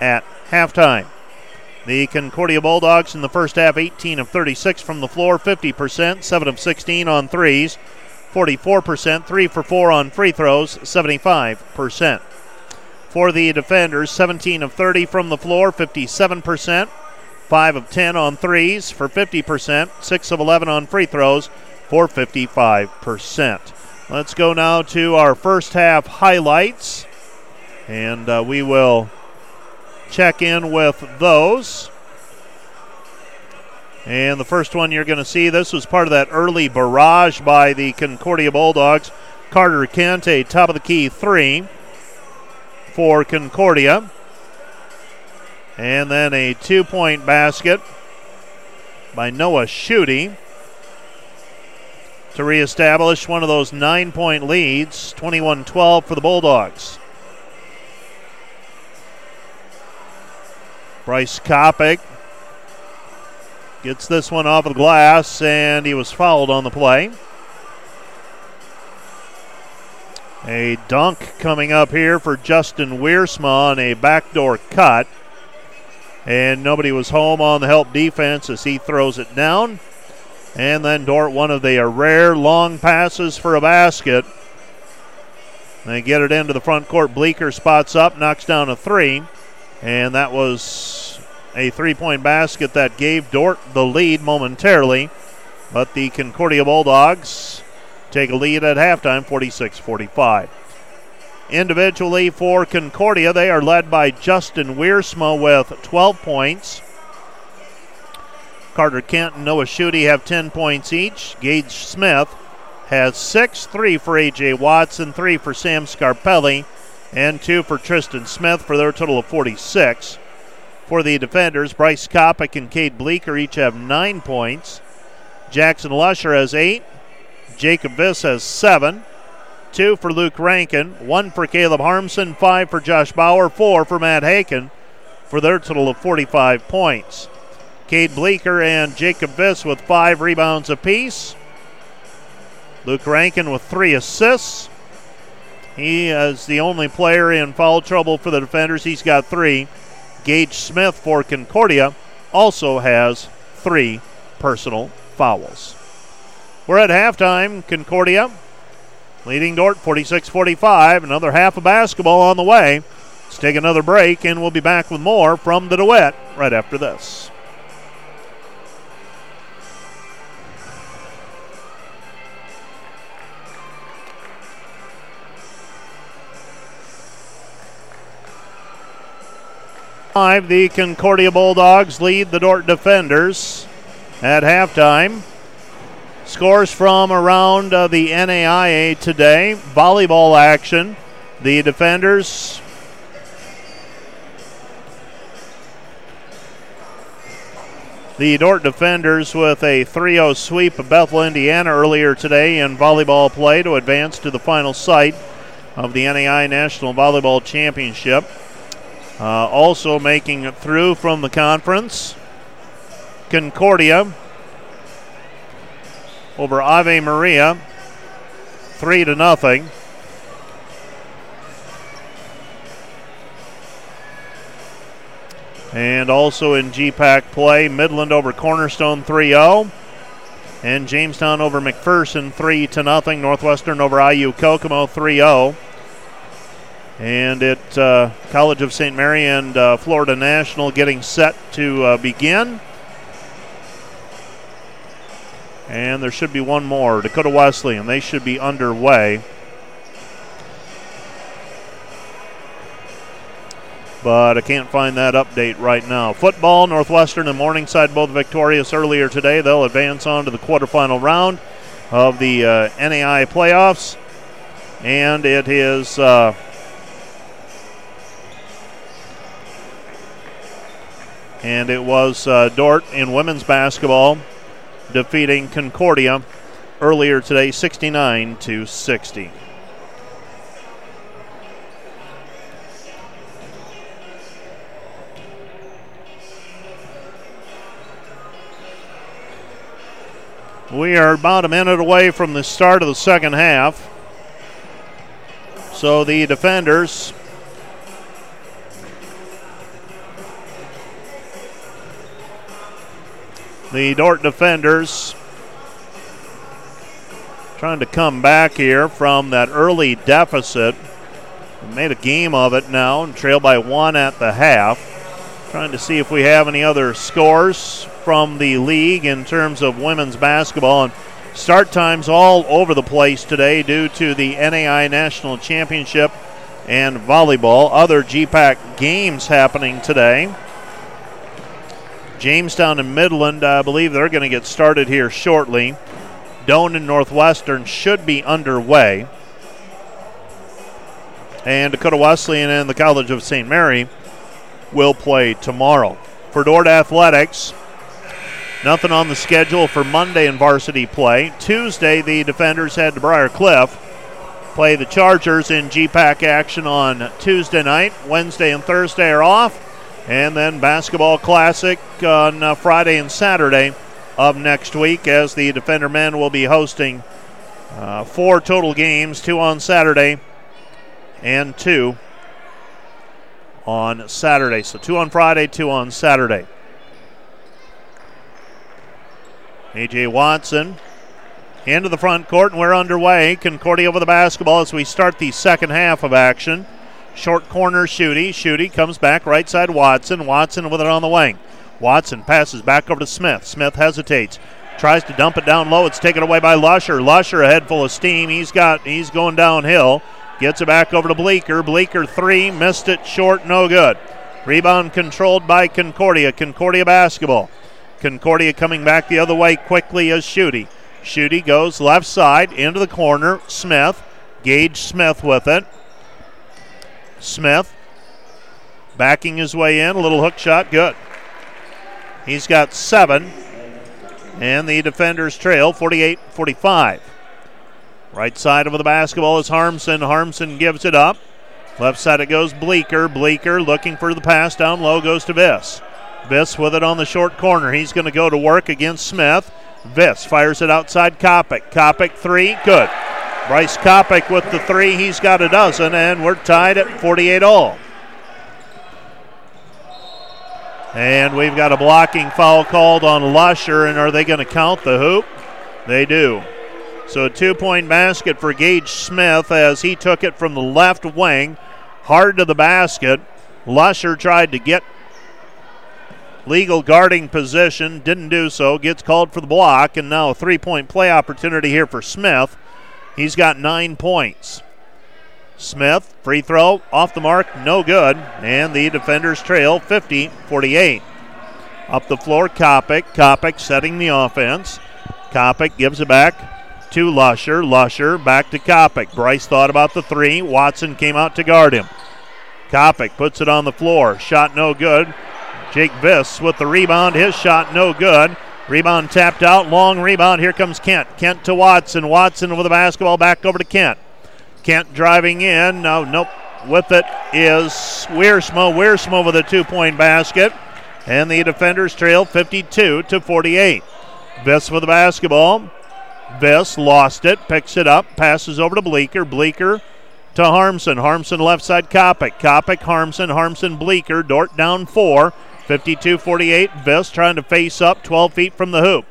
at halftime. The Concordia Bulldogs in the first half, 18 of 36 from the floor, 50%, 7 of 16 on threes, 44%, 3 for 4 on free throws, 75%. For the defenders, 17 of 30 from the floor, 57%, 5 of 10 on threes for 50%, 6 of 11 on free throws for 55%. Let's go now to our first half highlights, and we will check in with those. And the first one you're going to see, this was part of that early barrage by the Concordia Bulldogs. Carter Kent, a top of the key 3 for Concordia. And then a 2-point basket by Noah Schutte to reestablish one of those 9-point leads, 21-12 for the Bulldogs. Bryce Kopik gets this one off of the glass, and he was fouled on the play. A dunk coming up here for Justin Wiersma on a backdoor cut. And nobody was home on the help defense as he throws it down. And then Dort, one of their rare long passes for a basket. They get it into the front court. Bleeker spots up, knocks down a 3. And that was a 3-point basket that gave Dort the lead momentarily. But the Concordia Bulldogs take a lead at halftime, 46-45. Individually for Concordia, they are led by Justin Wiersma with 12 points. Carter Kent and Noah Schutte have 10 points each. Gage Smith has 6, 3 for A.J. Watson, 3 for Sam Scarpelli, and 2 for Tristan Smith for their total of 46. For the defenders, Bryce Kopik and Cade Bleeker each have 9 points. Jackson Lusher has 8. Jacob Viss has 7. 2 for Luke Rankin, 1 for Caleb Harmson, 5 for Josh Bauer, 4 for Matt Haken for their total of 45 points. Cade Bleeker and Jacob Viss with 5 rebounds apiece. Luke Rankin with 3 assists. He is the only player in foul trouble for the defenders. He's got 3. Gage Smith for Concordia also has 3 personal fouls. We're at halftime. Concordia leading Dort 46-45, another half of basketball on the way. Let's take another break, and we'll be back with more from the DeWitt right after this. The Concordia Bulldogs lead the Dort defenders at halftime. Scores from around the NAIA today. Volleyball action. The defenders The Dort defenders with a 3-0 sweep of Bethel, Indiana earlier today in volleyball play to advance to the final site of the NAIA National Volleyball Championship. Also making it through from the conference, Concordia over Ave Maria, 3-0. And also in GPAC play, Midland over Cornerstone, 3-0. And Jamestown over McPherson, 3-0. Northwestern over IU Kokomo, 3-0. And at College of St. Mary and Florida National getting set to begin. And there should be one more. Dakota Wesleyan, they should be underway but I can't find that update right now. Football, Northwestern and Morningside both victorious earlier today. They'll advance on to the quarterfinal round of the NAIA playoffs. And it is Dort in women's basketball defeating Concordia earlier today, 69-60. We are about a minute away from the start of the second half. So the defenders trying to come back here from that early deficit. Made a game of it now and trail by one at the half. Trying to see if we have any other scores from the league in terms of women's basketball. And start times all over the place today due to the NAIA National Championship and volleyball. Other GPAC games happening today. Jamestown and Midland, I believe they're going to get started here shortly. Doane and Northwestern should be underway. And Dakota Wesleyan and the College of St. Mary will play tomorrow. For Dort Athletics, nothing on the schedule for Monday in varsity play. Tuesday, the defenders head to Briar Cliff, play the Chargers in GPAC action on Tuesday night. Wednesday and Thursday are off, and then basketball classic on Friday and Saturday of next week, as the Defender men will be hosting four total games, two on Saturday and two on Saturday. So two on Friday, two on Saturday. A.J. Watson into the front court, and we're underway. Concordia over the basketball as we start the second half of action. Short corner, Schutte. Schutte comes back right side, Watson. Watson with it on the wing. Watson passes back over to Smith. Smith hesitates. Tries to dump it down low. It's taken away by Lusher. Lusher, a head full of steam. He's going downhill. Gets it back over to Bleeker. Bleeker three, missed it, short, no good. Rebound controlled by Concordia. Concordia basketball. Concordia coming back the other way quickly as Schutte. Schutte goes left side into the corner. Smith. Gage Smith with it. Smith backing his way in. A little hook shot. Good. He's got seven. And the defenders trail 48-45. Right side over the basketball is Harmson. Harmson gives it up. Left side it goes Bleeker. Bleeker looking for the pass. Down low goes to Viss. Viss with it on the short corner. He's going to go to work against Smith. Viss fires it outside Kopik. Kopik three. Good. Bryce Kopik with the three. He's got a dozen, and we're tied at 48-all. And we've got a blocking foul called on Lusher, and are they going to count the hoop? They do. So a two-point basket for Gage Smith as he took it from the left wing, hard to the basket. Lusher tried to get legal guarding position, didn't do so, gets called for the block, and now a three-point play opportunity here for Smith. He's got 9 points. Smith, free throw, off the mark, no good, and the defenders trail 50-48. Up the floor, Kopik. Kopik setting the offense. Kopik gives it back to Lusher. Lusher back to Kopik. Bryce thought about the three. Watson came out to guard him. Kopik puts it on the floor. Shot no good. Jake Viss with the rebound. His shot no good. Rebound tapped out. Long rebound. Here comes Kent. Kent to Watson. Watson with the basketball back over to Kent. Kent driving in. No, nope. With it is Wiersma. Wiersma with a two-point basket. And the defenders trail 52-48. Viss with the basketball. Viss lost it, picks it up, passes over to Bleeker. Bleeker to Harmson. Harmson left side, Kopik. Kopik, Harmson. Harmson, Bleeker. Dort down four. 52-48. Viss trying to face up 12 feet from the hoop.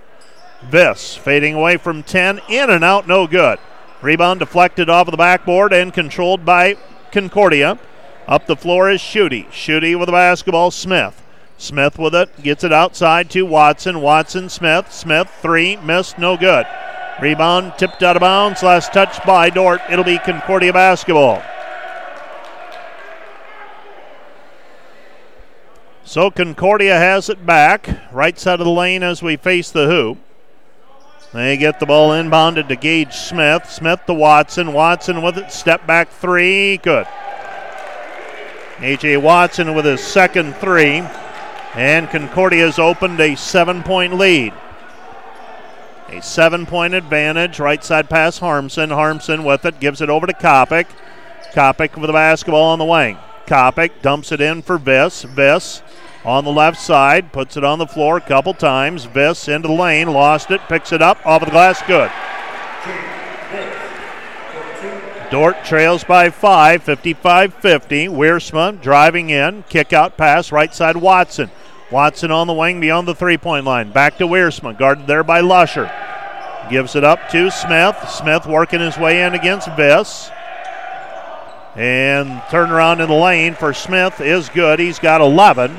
Viss fading away from 10. In and out, no good. Rebound deflected off of the backboard and controlled by Concordia. Up the floor is Schutte. Schutte with the basketball, Smith. Smith with it, gets it outside to Watson. Watson, Smith. Smith, three, missed, no good. Rebound tipped out of bounds. Last touch by Dort. It'll be Concordia basketball. So Concordia has it back, right side of the lane as we face the hoop. They get the ball inbounded to Gage Smith. Smith to Watson. Watson with it, step back three, good. A.J. Watson with his second three, and Concordia's opened a 7-point lead. A 7-point advantage, right side pass Harmson. Harmson with it, gives it over to Kopik. Kopik with the basketball on the wing. Kopik dumps it in for Viss. Viss on the left side, puts it on the floor a couple times. Viss into the lane, lost it, picks it up, off of the glass, good. Dort trails by 5, 55-50. Wiersma driving in, kick out pass, right side Watson. Watson on the wing beyond the three-point line. Back to Wiersma, guarded there by Lusher. Gives it up to Smith. Smith working his way in against Viss. And turnaround in the lane for Smith is good. He's got 11.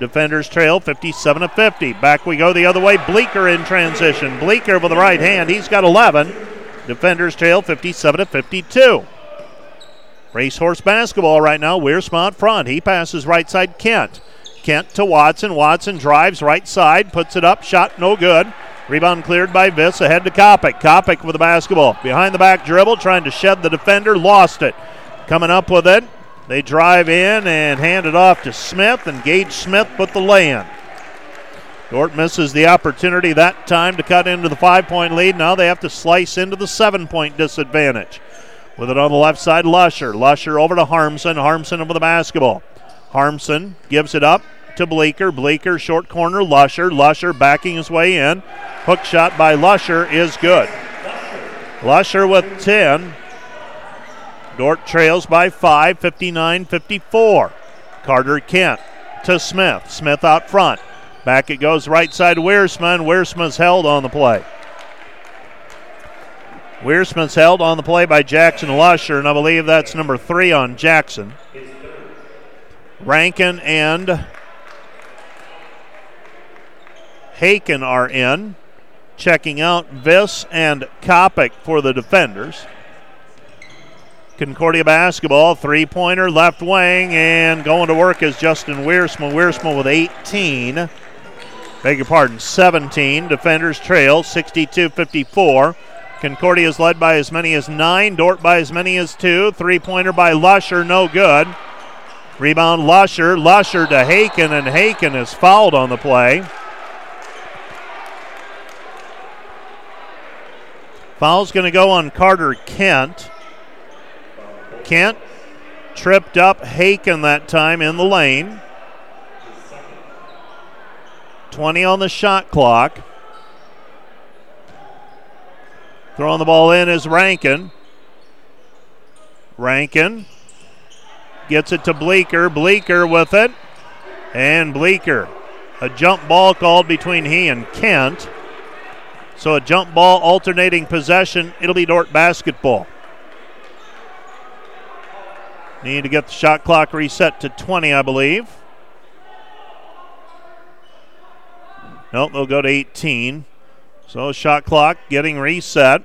Defenders trail 57-50. Back we go the other way. Bleeker in transition. Bleeker with the right hand. He's got 11. Defenders trail 57-52. Racehorse basketball right now. Wiersma front. He passes right side Kent. Kent to Watson. Watson drives right side, puts it up, shot no good. Rebound cleared by Viss, ahead to Kopik. Kopik with the basketball. Behind the back dribble, trying to shed the defender, lost it. Coming up with it, they drive in and hand it off to Smith, and Gage Smith with the lay-in. Dort misses the opportunity that time to cut into the 5-point lead. Now they have to slice into the 7-point disadvantage. With it on the left side, Lusher. Lusher over to Harmson. Harmson over the basketball. Harmson gives it up to Bleeker. Bleeker, short corner, Lusher. Lusher backing his way in. Hook shot by Lusher is good. Lusher with 10. Dort trails by 5, 59-54. Carter Kent to Smith. Smith out front. Back it goes right side Wiersma, and Wiersma's held on the play. Wiersma's held on the play by Jackson Lusher, and I believe that's number 3 on Jackson. Rankin and Haken are in, checking out Viss and Kopik for the defenders. Concordia basketball, three-pointer, left wing, and going to work is Justin Wiersma. Wiersma with 17. Defenders trail 62-54. Concordia is led by as many as 9, Dort by as many as 2. Three-pointer by Lusher, no good. Rebound Lusher, Lusher to Haken, and Haken is fouled on the play. Foul's going to go on Carter Kent. Kent tripped up Haken that time in the lane. 20 on the shot clock. Throwing the ball in is Rankin. Rankin gets it to Bleeker. Bleeker with it. And Bleeker. A jump ball called between he and Kent. So a jump ball, alternating possession. It'll be Dort basketball. Need to get the shot clock reset to 20, I believe. Nope, they'll go to 18. So shot clock getting reset.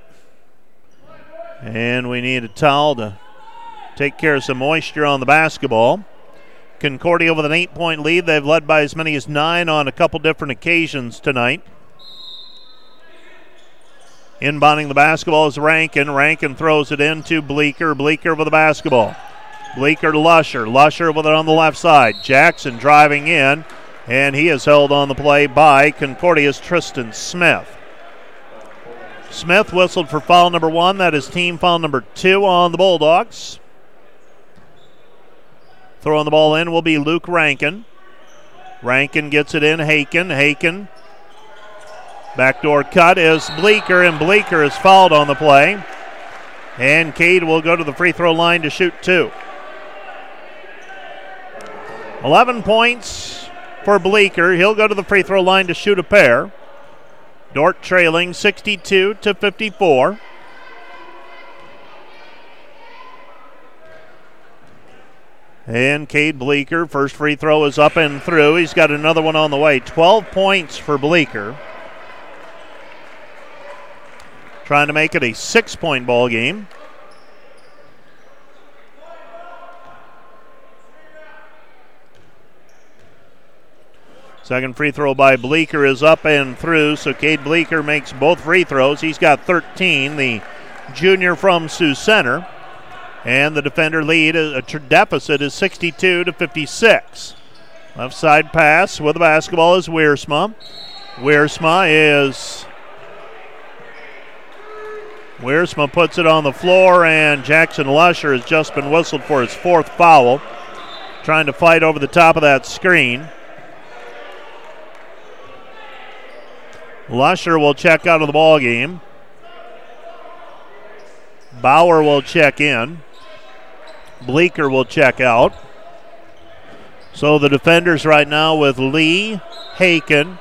And we need a towel to take care of some moisture on the basketball. Concordia with an 8-point lead. They've led by as many as 9 on a couple different occasions tonight. Inbounding the basketball is Rankin. Rankin throws it into Bleeker. Bleeker with the basketball. Bleeker to Lusher. Lusher with it on the left side. Jackson driving in, and he is held on the play by Concordia's Tristan Smith. Smith whistled for foul number 1. That is team foul number 2 on the Bulldogs. Throwing the ball in will be Luke Rankin. Rankin gets it in. Haken. Haken. Backdoor cut is Bleeker, and Bleeker is fouled on the play. And Cade will go to the free throw line to shoot 2. 11 points for Bleeker. He'll go to the free throw line to shoot a pair. Dort trailing 62-54. And Cade Bleeker, first free throw is up and through. He's got another one on the way. 12 points for Bleeker. Trying to make it a 6-point ball game. Second free throw by Bleeker is up and through, so Cade Bleeker makes both free throws. He's got 13, the junior from Sioux Center. And the defender lead, a deficit is 62 to 56. Left side pass with the basketball is Wiersma. Wiersma puts it on the floor, and Jackson Lusher has just been whistled for his fourth foul, trying to fight over the top of that screen. Lusher will check out of the ball game. Bauer will check in. Bleeker will check out. So the defenders right now with Lee, Haken,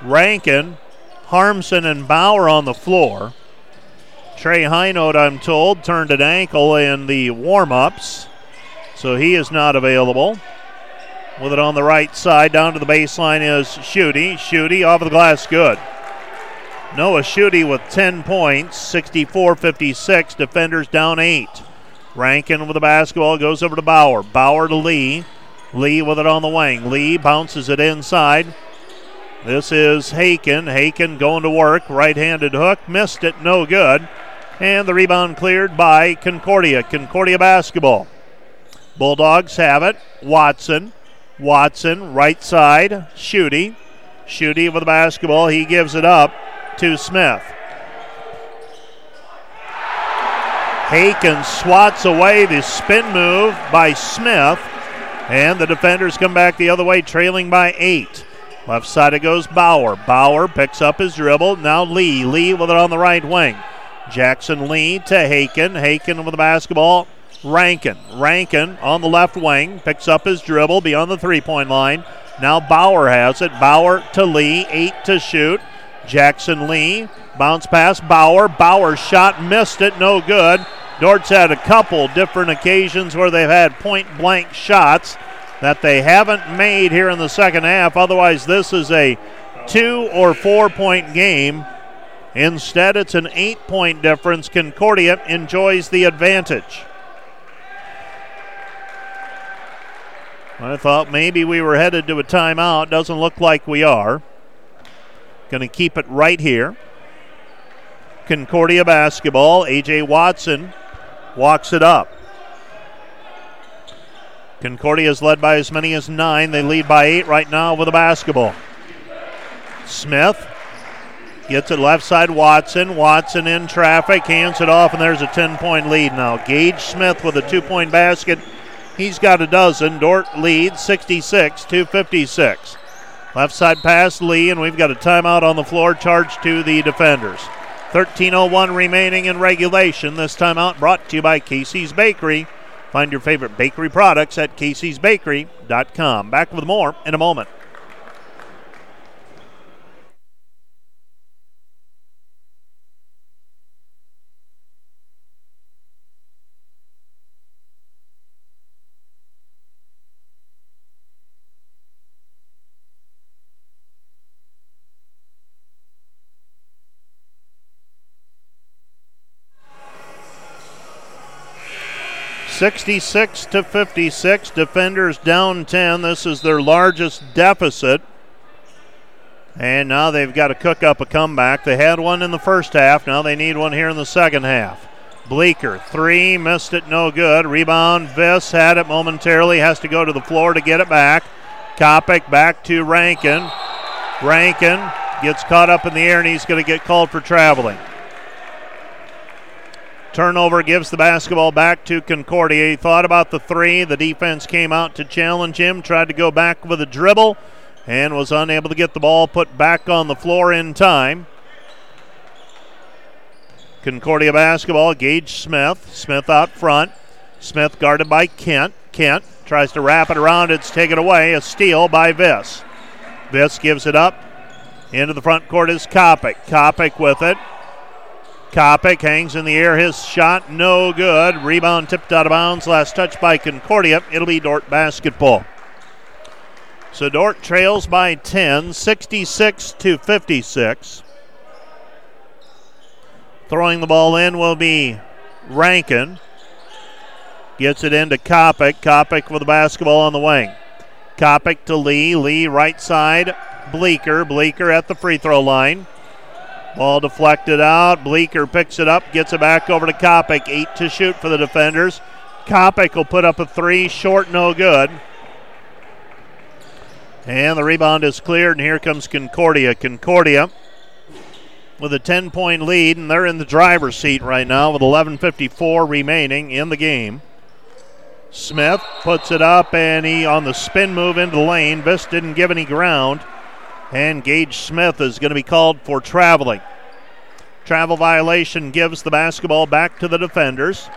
Rankin, Harmson, and Bauer on the floor. Trey Heinold, I'm told, turned an ankle in the warm-ups, so he is not available. With it on the right side, down to the baseline is Schutte. Schutte off of the glass, good. Noah Schutte with 10 points, 64-56, defenders down 8. Rankin with the basketball, goes over to Bauer. Bauer to Lee. Lee with it on the wing. Lee bounces it inside. This is Haken. Haken going to work. Right-handed hook. Missed it. No good. And the rebound cleared by Concordia. Concordia basketball. Bulldogs have it. Watson. Right side. Schutte. Schutte with the basketball. He gives it up to Smith. Haken swats away the spin move by Smith. And the defenders come back the other way, trailing by 8. Left side it goes Bauer. Bauer picks up his dribble. Now Lee. Lee with it on the right wing. Jackson Lee to Haken. Haken with the basketball. Rankin. Rankin on the left wing. Picks up his dribble beyond the three-point line. Now Bauer has it. Bauer to Lee. 8 to shoot. Jackson Lee. Bounce pass. Bauer. Bauer's shot. Missed it. No good. Dort's had a couple different occasions where they've had point-blank shots that they haven't made here in the second half. Otherwise, this is a 2- or 4-point game. Instead, it's an 8-point difference. Concordia enjoys the advantage. I thought maybe we were headed to a timeout. Doesn't look like we are. Going to keep it right here. Concordia basketball. A.J. Watson walks it up. Concordia is led by as many as 9. They lead by 8 right now with the basketball. Smith gets it left side. Watson. Watson in traffic. Hands it off, and there's a 10-point lead now. Gage Smith with a 2-point basket. He's got a dozen. Dort leads 66-56. Left side pass, Lee, and we've got a timeout on the floor charged to the defenders. 13:01 remaining in regulation. This timeout brought to you by Casey's Bakery. Find your favorite bakery products at caseysbakery.com. Back with more in a moment. (56-56), defenders down 10. This is their largest deficit. And now they've got to cook up a comeback. They had one in the first half. Now they need one here in the second half. Bleeker, 3, missed it, no good. Rebound, Viss had it momentarily. Has to go to the floor to get it back. Kopik back to Rankin. Rankin gets caught up in the air, and he's going to get called for traveling. Turnover gives the basketball back to Concordia. He thought about the 3. The defense came out to challenge him, tried to go back with a dribble, and was unable to get the ball put back on the floor in time. Concordia basketball, Gage Smith. Smith out front. Smith guarded by Kent. Kent tries to wrap it around. It's taken away. A steal by Viss. Viss gives it up. Into the front court is Kopik. Kopik with it. Kopik hangs in the air. His shot, no good. Rebound tipped out of bounds. Last touch by Concordia. It'll be Dort basketball. So Dort trails by 10, 66-56. Throwing the ball in will be Rankin. Gets it into Kopik. Kopik with the basketball on the wing. Kopic to Lee. Lee right side. Bleeker. Bleeker at the free throw line. Ball deflected out. Bleeker picks it up. Gets it back over to Kopic. 8 to shoot for the defenders. Kopic will put up a three. Short, no good. And the rebound is cleared, and here comes Concordia. Concordia with a 10-point lead, and they're in the driver's seat right now with 11:54 remaining in the game. Smith puts it up, and he on the spin move into the lane. Viss didn't give any ground, and Gage Smith is going to be called for traveling. Travel violation gives the basketball back to the defenders.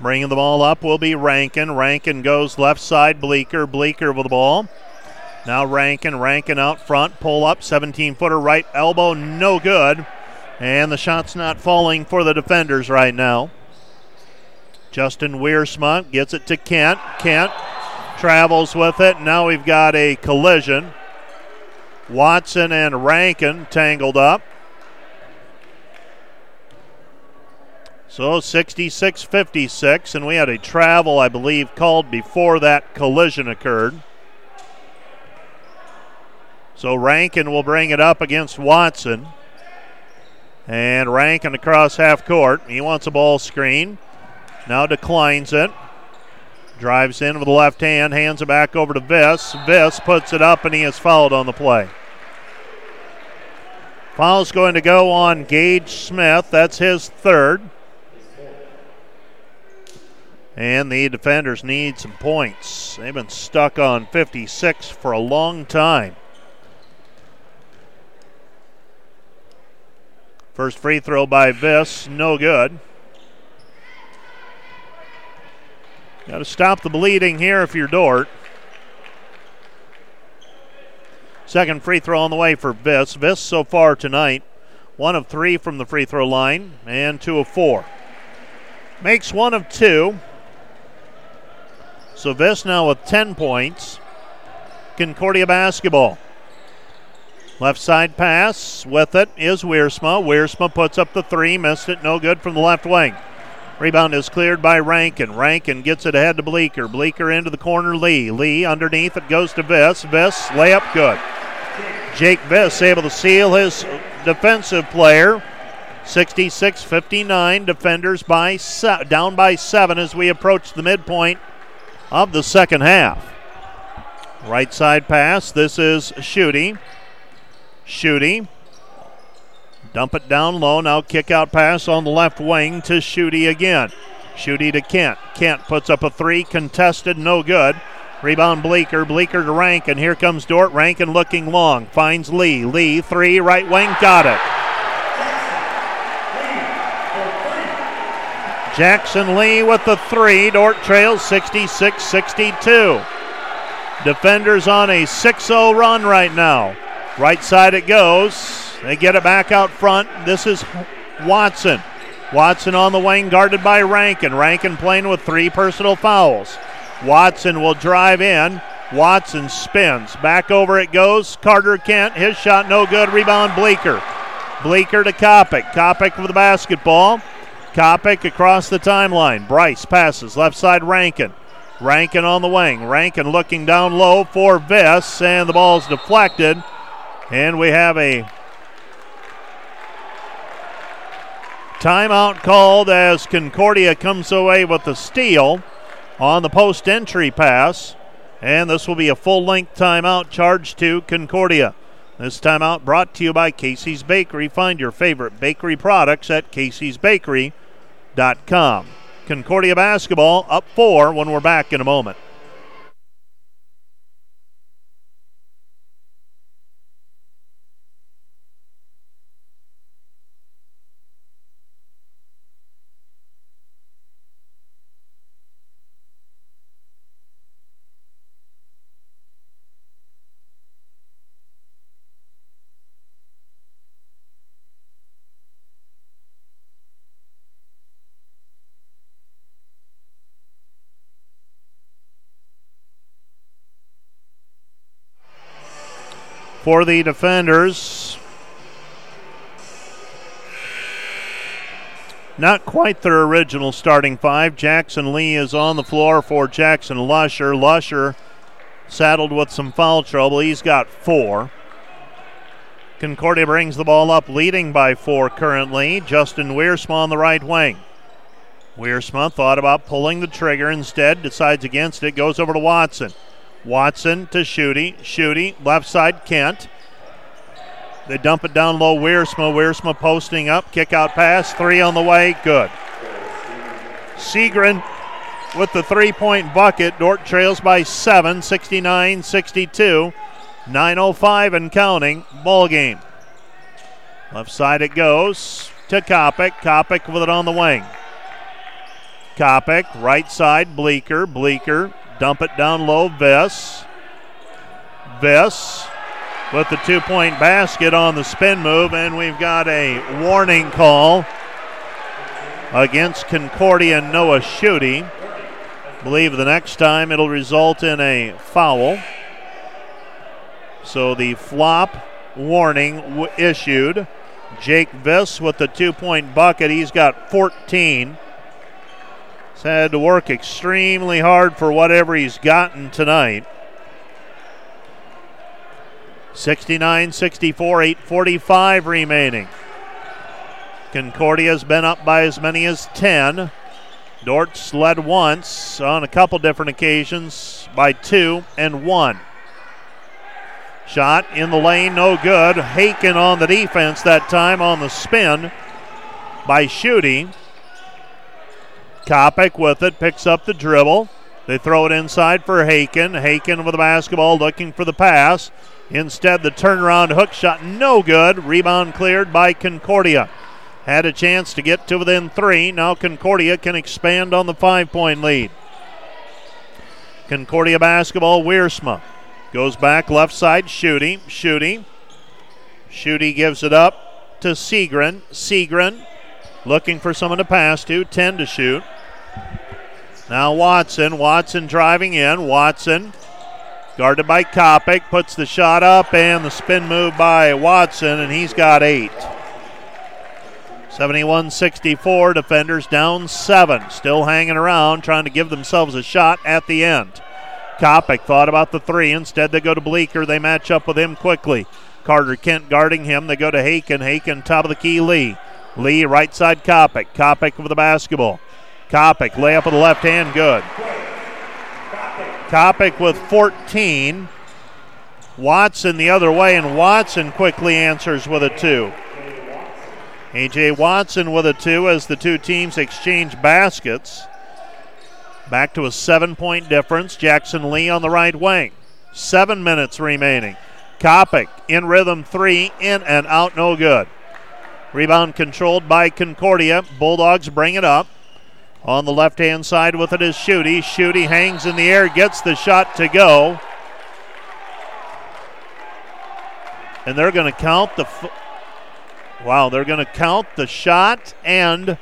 Bringing the ball up will be Rankin. Rankin goes left side, Bleeker. Bleeker with the ball. Now Rankin. Rankin out front. Pull up, 17-footer right elbow. No good. And the shot's not falling for the defenders right now. Justin Wiersma gets it to Kent. Kent travels with it. Now we've got a collision. Watson and Rankin tangled up. So 66-56, and we had a travel, I believe, called before that collision occurred. So Rankin will bring it up against Watson. And Rankin across half court. He wants a ball screen. Now declines it. Drives in with the left hand. Hands it back over to Viss. Viss puts it up, and he is fouled on the play. Foul's going to go on Gage Smith. That's his third. And the defenders need some points. They've been stuck on 56 for a long time. First free throw by Viss, no good. Got to stop the bleeding here if you're Dort. Second free throw on the way for Viss. Viss so far tonight, 1 of 3 from the free throw line and 2 of 4. Makes 1 of 2. So Viss now with 10 points. Concordia basketball. Left side pass with it is Wiersma. Wiersma puts up the three. Missed it. No good from the left wing. Rebound is cleared by Rankin. Rankin gets it ahead to Bleeker. Bleeker into the corner. Lee. Lee underneath. It goes to Viss. Viss layup good. Jake Viss able to seal his defensive player. 66-59. Defenders down by 7 as we approach the midpoint of the second half. Right side pass. This is Schutte. Schutte. Dump it down low. Now kick out pass on the left wing to Schutte again. Schutte to Kent. Kent puts up a three. Contested. No good. Rebound Bleeker. Bleeker to Rankin. Here comes Dort. Rankin looking long. Finds Lee. Lee three. Right wing. Got it. Jackson Lee with the three. Dort trails 66-62. Defenders on a 6-0 run right now. Right side it goes. They get it back out front. This is Watson. Watson on the wing, guarded by Rankin. Rankin playing with 3 personal fouls. Watson will drive in. Watson spins. Back over it goes. Carter Kent. His shot no good. Rebound Bleeker. Bleeker to Kopic. Kopic with the basketball. Kopic across the timeline. Bryce passes. Left side Rankin. Rankin on the wing. Rankin looking down low for Viss, and the ball's deflected. And we have a timeout called as Concordia comes away with the steal on the post-entry pass. And this will be a full-length timeout charged to Concordia. This timeout brought to you by Casey's Bakery. Find your favorite bakery products at caseysbakery.com. Concordia basketball up 4 when we're back in a moment. For the defenders, Not quite their original starting five. Jackson Lee is on the floor for Jackson Lusher. Lusher saddled with some foul trouble. He's got four. Concordia brings the ball up, leading by four currently. Justin Wiersma on the right wing. Wiersma thought about pulling the trigger. Instead, decides against it. Goes over to Watson. Watson to Schutte. Schutte, left side, Kent. They dump it down low, Wiersma. Wiersma posting up, kick out pass, three on the way, good. Segrin with the three-point bucket. Dort trails by seven, 69-62. 9:05 and counting, ball game. Left side it goes to Kopik. Kopik with it on the wing. Kopik, right side, Bleeker. Bleeker, dump it down low, Viss. Viss with the two-point basket on the spin move, and we've got a warning call against Concordia Noah Schutte. I believe the next time it'll result in a foul. So the flop warning issued. Jake Viss with the two-point bucket. He's got 14. He's had to work extremely hard for whatever he's gotten tonight. 69-64, 8:45 remaining. Concordia's been up by as many as 10. Dort's led once on a couple different occasions by 2 and 1. Shot in the lane, no good. Haken on the defense that time on the spin by Schutte. Kopik with it, picks up the dribble. They throw it inside for Haken. Haken with the basketball looking for the pass. Instead, the turnaround hook shot, no good. Rebound cleared by Concordia. Had a chance to get to within three. Now Concordia can expand on the 5-point lead. Concordia basketball, Wiersma. Goes back left side, Schutte. Schutte. Schutte gives it up to Segrin. Segrin looking for someone to pass to, 10 to shoot. Now Watson. Watson driving in. Watson. Guarded by Kopik, puts the shot up, and the spin move by Watson, and he's got 8. 71-64, defenders down 7. Still hanging around, trying to give themselves a shot at the end. Kopik thought about the three. Instead, they go to Bleeker. They match up with him quickly. Carter Kent guarding him. They go to Haken. Haken, top of the key, Lee. Lee, right side, Kopik. Kopik with the basketball. Kopik, layup with the left hand, good. Kopik with 14. Watson the other way, and Watson quickly answers with a 2. A.J. Watson with a 2 as the two teams exchange baskets. Back to a 7-point difference. Jackson Lee on the right wing. 7 minutes remaining. Kopik in rhythm, 3, in and out, no good. Rebound controlled by Concordia. Bulldogs bring it up. On the left-hand side with it is Schutte. Schutte hangs in the air, gets the shot to go. And they're going to count the... they're going to count the shot and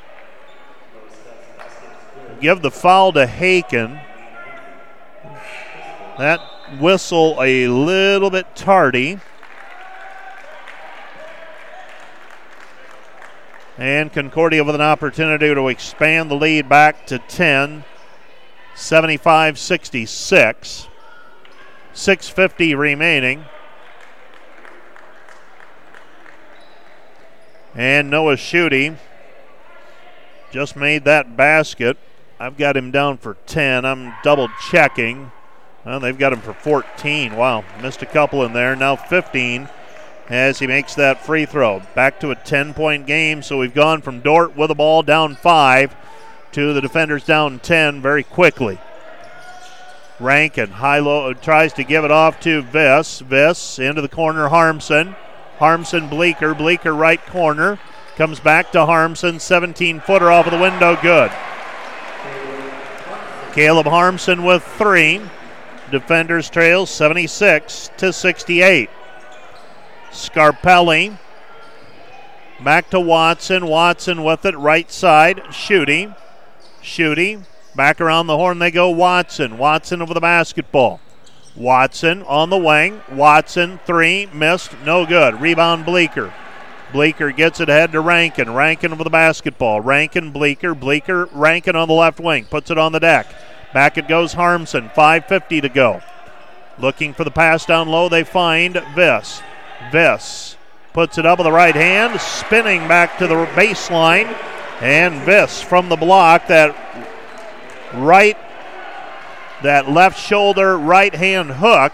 give the foul to Haken. That whistle a little bit tardy. And Concordia with an opportunity to expand the lead back to 10, 75-66. 6:50 remaining. And Noah Schutte just made that basket. I've got him down for 10. I'm double checking. Well, they've got him for 14. Wow, missed a couple in there. Now 15. As he makes that free throw. Back to a 10-point game, so we've gone from Dort with the ball down 5 to the defenders down 10 very quickly. Rankin, high-low, tries to give it off to Viss. Viss into the corner, Harmson. Harmson, Bleeker. Bleeker right corner. Comes back to Harmson, 17-footer off of the window, good. Caleb Harmson with 3. Defenders trail 76-68. Scarpelli back to Watson. Watson with it right side. Schutte. Schutte. Back around the horn they go. Watson. Watson over the basketball. Watson on the wing. Watson, 3, missed, no good. Rebound Bleeker. Bleeker gets it ahead to Rankin. Rankin with the basketball. Rankin, Bleeker. Bleeker, Rankin on the left wing. Puts it on the deck. Back it goes Harmson. 5:50 to go. Looking for the pass down low. They find Viss. Viss puts it up with the right hand. Spinning back to the baseline. And Viss from the block. That left shoulder right hand hook.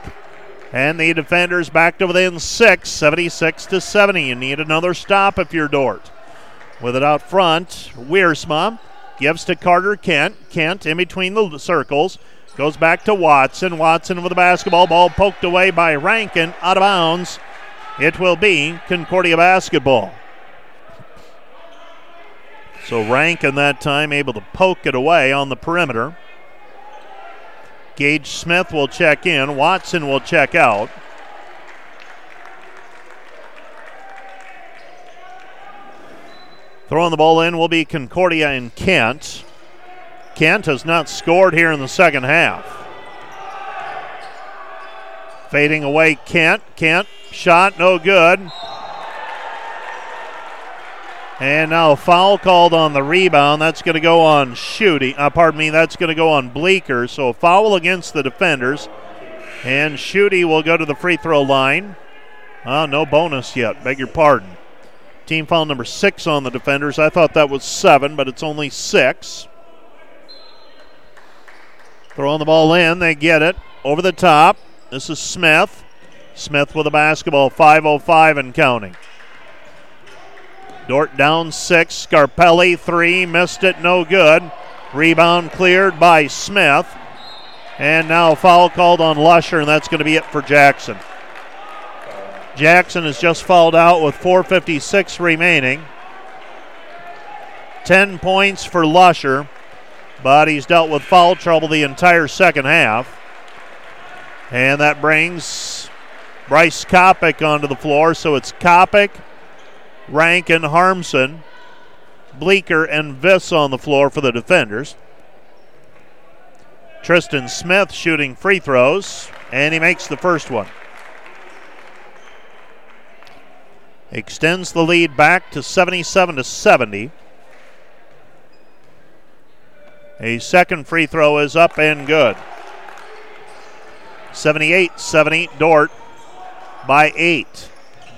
And the defenders back to within six, 76-70. You need another stop if you're Dort. With it out front, Wiersma gives to Carter Kent. Kent in between the circles. Goes back to Watson. Watson with the basketball. Ball poked away by Rankin. Out of bounds. It will be Concordia basketball. So Rankin that time able to poke it away on the perimeter. Gage Smith will check in. Watson will check out. Throwing the ball in will be Concordia and Kent. Kent has not scored here in the second half. Fading away Kent. Kent, shot no good. And now a foul called on the rebound. That's going to go on Shooty. That's going to go on Bleeker. So a foul against the defenders. And Shooty will go to the free throw line. No bonus yet. Beg your pardon. Team foul number 6 on the defenders. I thought that was 7, but it's only 6. Throwing the ball in. They get it. Over the top. This is Smith. Smith with a basketball. 5:05 and counting. Dort down 6. Scarpelli, 3. Missed it, no good. Rebound cleared by Smith. And now foul called on Lusher, and that's going to be it for Jackson. Jackson has just fouled out with 4:56 remaining. 10 points for Lusher, but he's dealt with foul trouble the entire second half. And that brings Bryce Kopik onto the floor, so it's Kopik, Rankin, Harmson, Bleeker, and Viss on the floor for the defenders. Tristan Smith shooting free throws, and he makes the first one. Extends the lead back to 77-70. A second free throw is up and good. 78-70, Dort by 8.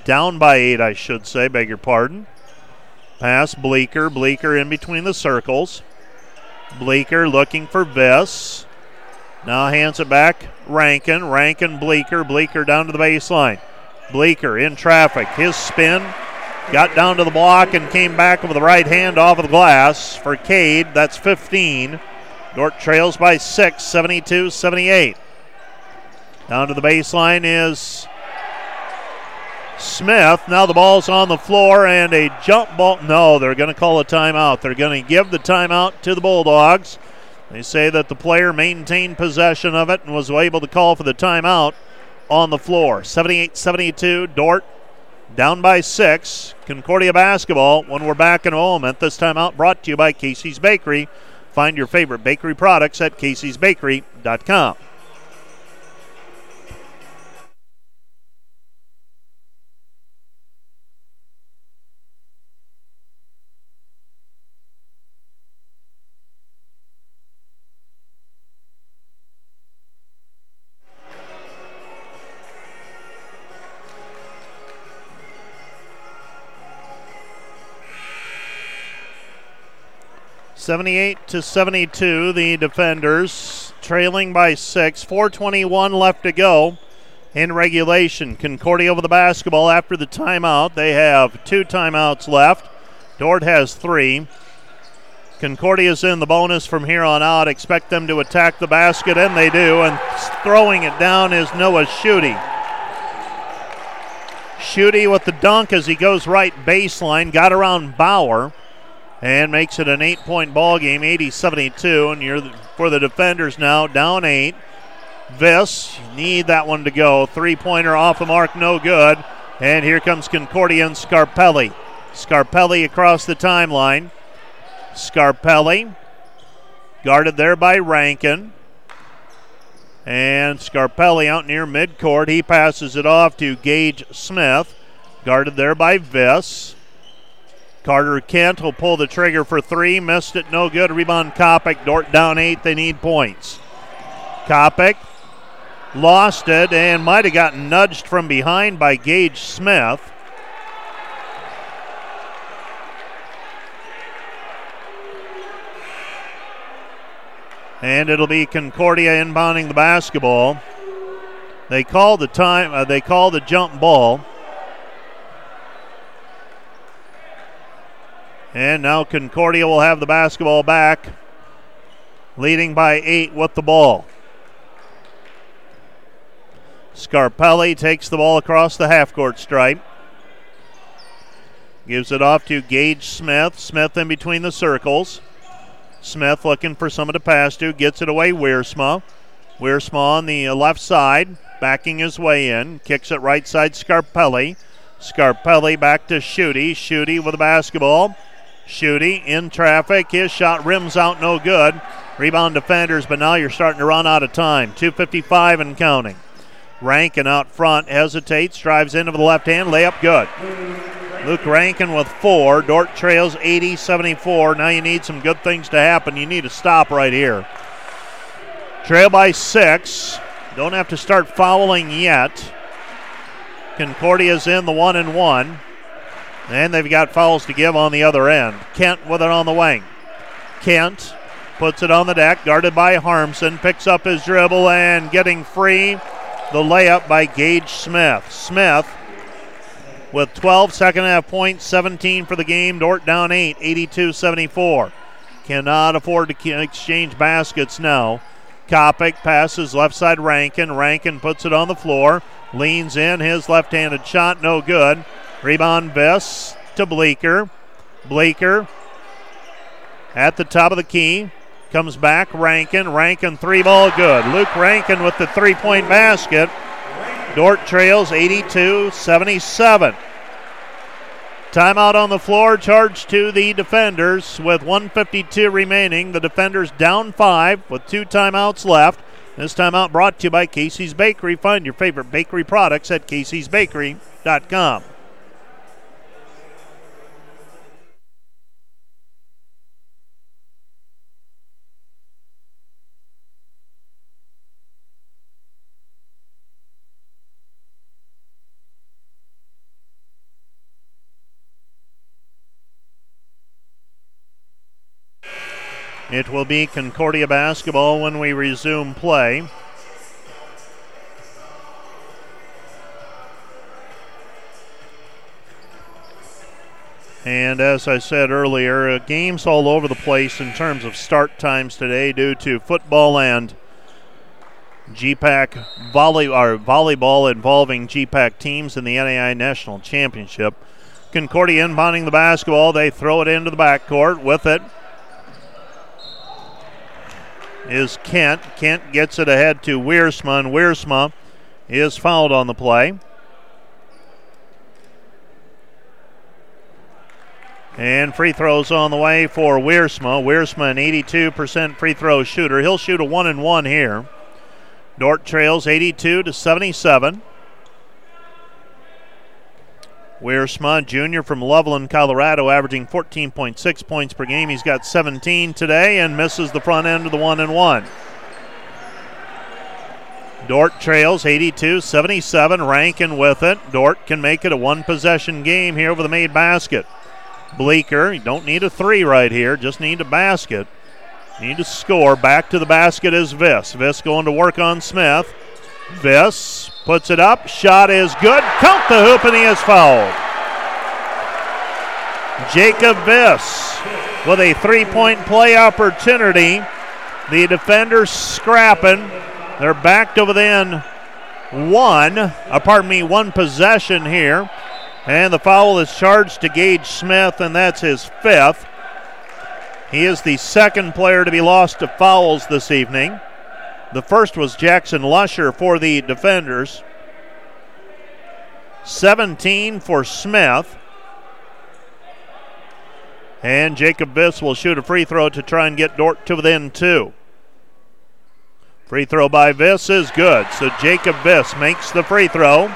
Down by 8, I should say, beg your pardon. Pass Bleeker. Bleeker in between the circles. Bleeker looking for Viss. Now hands it back. Rankin. Rankin, Bleeker. Bleeker down to the baseline. Bleeker in traffic. His spin. Got down to the block and came back with the right hand off of the glass. For Cade, that's 15. Dort trails by 6, 72-78. Down to the baseline is Smith. Now the ball's on the floor and a jump ball. No, they're going to call a timeout. They're going to give the timeout to the Bulldogs. They say that the player maintained possession of it and was able to call for the timeout on the floor. 78-72, Dort down by 6. Concordia basketball when we're back in a moment. This timeout brought to you by Casey's Bakery. Find your favorite bakery products at caseysbakery.com. (78-72), the defenders trailing by 6. 4:21 left to go in regulation. Concordia with the basketball after the timeout. They have 2 timeouts left. Dort has 3. Concordia's in the bonus from here on out. Expect them to attack the basket, and they do. And throwing it down is Noah Schutte. Schutte with the dunk as he goes right baseline. Got around Bauer. And makes it an 8-point ball game, 80-72. And for the defenders now, down 8. Viss, need that one to go. 3-pointer off the mark, no good. And here comes Concordia and Scarpelli. Scarpelli across the timeline. Scarpelli, guarded there by Rankin. And Scarpelli out near midcourt. He passes it off to Gage Smith. Guarded there by Viss. Carter Kent will pull the trigger for three. Missed it, no good. Rebound Kopik. Dort down 8. They need points. Kopik lost it and might have gotten nudged from behind by Gage Smith. And it'll be Concordia inbounding the basketball. They call the time. They call the jump ball. And now Concordia will have the basketball back, leading by 8 with the ball. Scarpelli takes the ball across the half-court stripe. Gives it off to Gage Smith. Smith in between the circles. Smith looking for someone to pass to. Gets it away, Wiersma. Wiersma on the left side, backing his way in. Kicks it right side, Scarpelli. Scarpelli back to Schutte. Schutte with the basketball. Schutte in traffic. His shot rims out, no good. Rebound defenders, but now you're starting to run out of time. 2:55 and counting. Rankin out front, hesitates, drives in with the left hand, layup good. Luke Rankin with 4. Dort trails 80-74. Now you need some good things to happen. You need a stop right here. Trail by 6. Don't have to start fouling yet. Concordia's in the 1-and-1. And they've got fouls to give on the other end. Kent with it on the wing. Kent puts it on the deck, guarded by Harmson. Picks up his dribble and getting free. The layup by Gage Smith. Smith with 12 second half points, 17 for the game. Dort down 8, 82-74. Cannot afford to exchange baskets now. Kopik passes left side Rankin. Rankin puts it on the floor. Leans in, his left-handed shot, no good. Rebound Viss to Bleeker. Bleeker at the top of the key. Comes back, Rankin. Rankin three-ball good. Luke Rankin with the three-point basket. Dort trails 82-77. Timeout on the floor, charged to the defenders with 1:52 remaining. The defenders down 5 with 2 timeouts left. This timeout brought to you by Casey's Bakery. Find your favorite bakery products at caseysbakery.com. It will be Concordia basketball when we resume play. And as I said earlier, games all over the place in terms of start times today due to football and GPAC volleyball involving GPAC teams in the NAIA National Championship. Concordia inbounding the basketball. They throw it into the backcourt. With it is Kent. Kent gets it ahead to Wiersma, and Wiersma is fouled on the play. And free throws on the way for Wiersma. Wiersma, an 82% free throw shooter. He'll shoot a 1-and-1 here. Dort trails 82-77. Wiersma, junior from Loveland, Colorado, averaging 14.6 points per game. He's got 17 today and misses the front end of the 1-and-1. Dort trails 82-77. Rankin with it. Dort can make it a one-possession game here with a made basket. Bleeker, you don't need a 3 right here, just need a basket. Need to score. Back to the basket is Viss. Viss going to work on Smith. Viss puts it up, shot is good, count the hoop, and he is fouled. Jacob Viss with a three-point play opportunity. The defenders scrapping. They're back to within one possession here. And the foul is charged to Gage Smith, and that's his 5th. He is the 2nd player to be lost to fouls this evening. The 1st was Jackson Lusher for the defenders. 17 for Smith. And Jacob Viss will shoot a free throw to try and get Dort to within 2. Free throw by Viss is good. So Jacob Viss makes the free throw.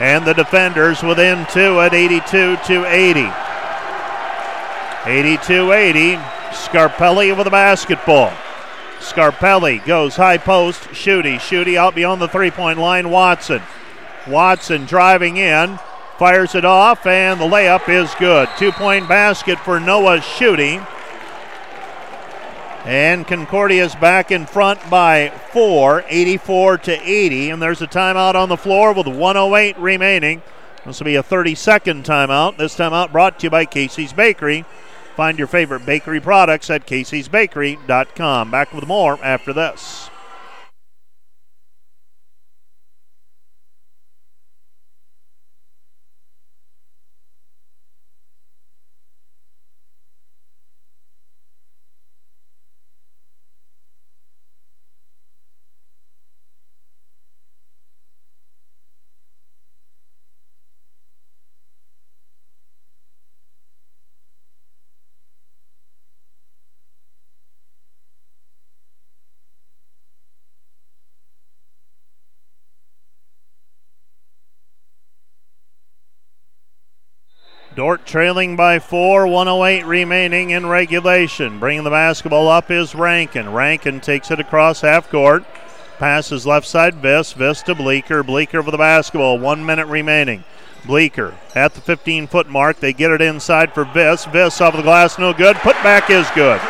And the defenders within two at 82-80. 82-80, Scarpelli with the basketball. Scarpelli goes high post, Schutte. Schutte out beyond the three-point line, Watson. Watson driving in, fires it off, and the layup is good. Two-point basket for Noah Schutte. And Concordia's back in front by four, 84-80. And there's a timeout on the floor with 1:08 remaining. This will be a 30-second timeout. This timeout brought to you by Casey's Bakery. Find your favorite bakery products at caseysbakery.com. Back with more after this. Dort trailing by four, 1:08 remaining in regulation. Bringing the basketball up is Rankin. Rankin takes it across half court. Passes left side, Viss. Viss to Bleeker. Bleeker for the basketball, 1 minute remaining. Bleeker at the 15-foot mark. They get it inside for Viss. Viss off the glass, no good. Put back is good.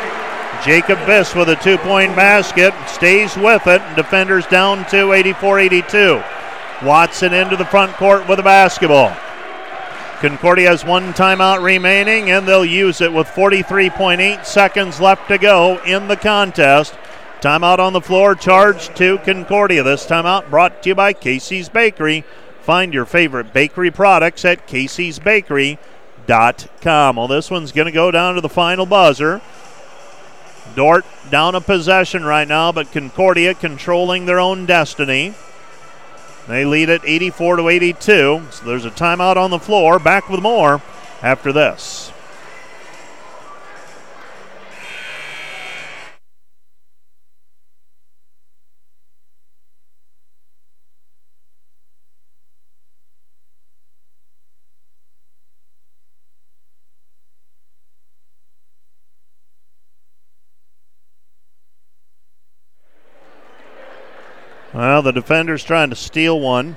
Jacob Viss with a two-point basket. Stays with it. Defenders down to 84-82. Watson into the front court with the basketball. Concordia has one timeout remaining, and they'll use it with 43.8 seconds left to go in the contest. Timeout on the floor charged to Concordia. This timeout brought to you by Casey's Bakery. Find your favorite bakery products at caseysbakery.com. Well, this one's going to go down to the final buzzer. Dort down a possession right now, but Concordia controlling their own destiny. They lead it 84-82, so there's a timeout on the floor. Back with more after this. Well, the defender's trying to steal one.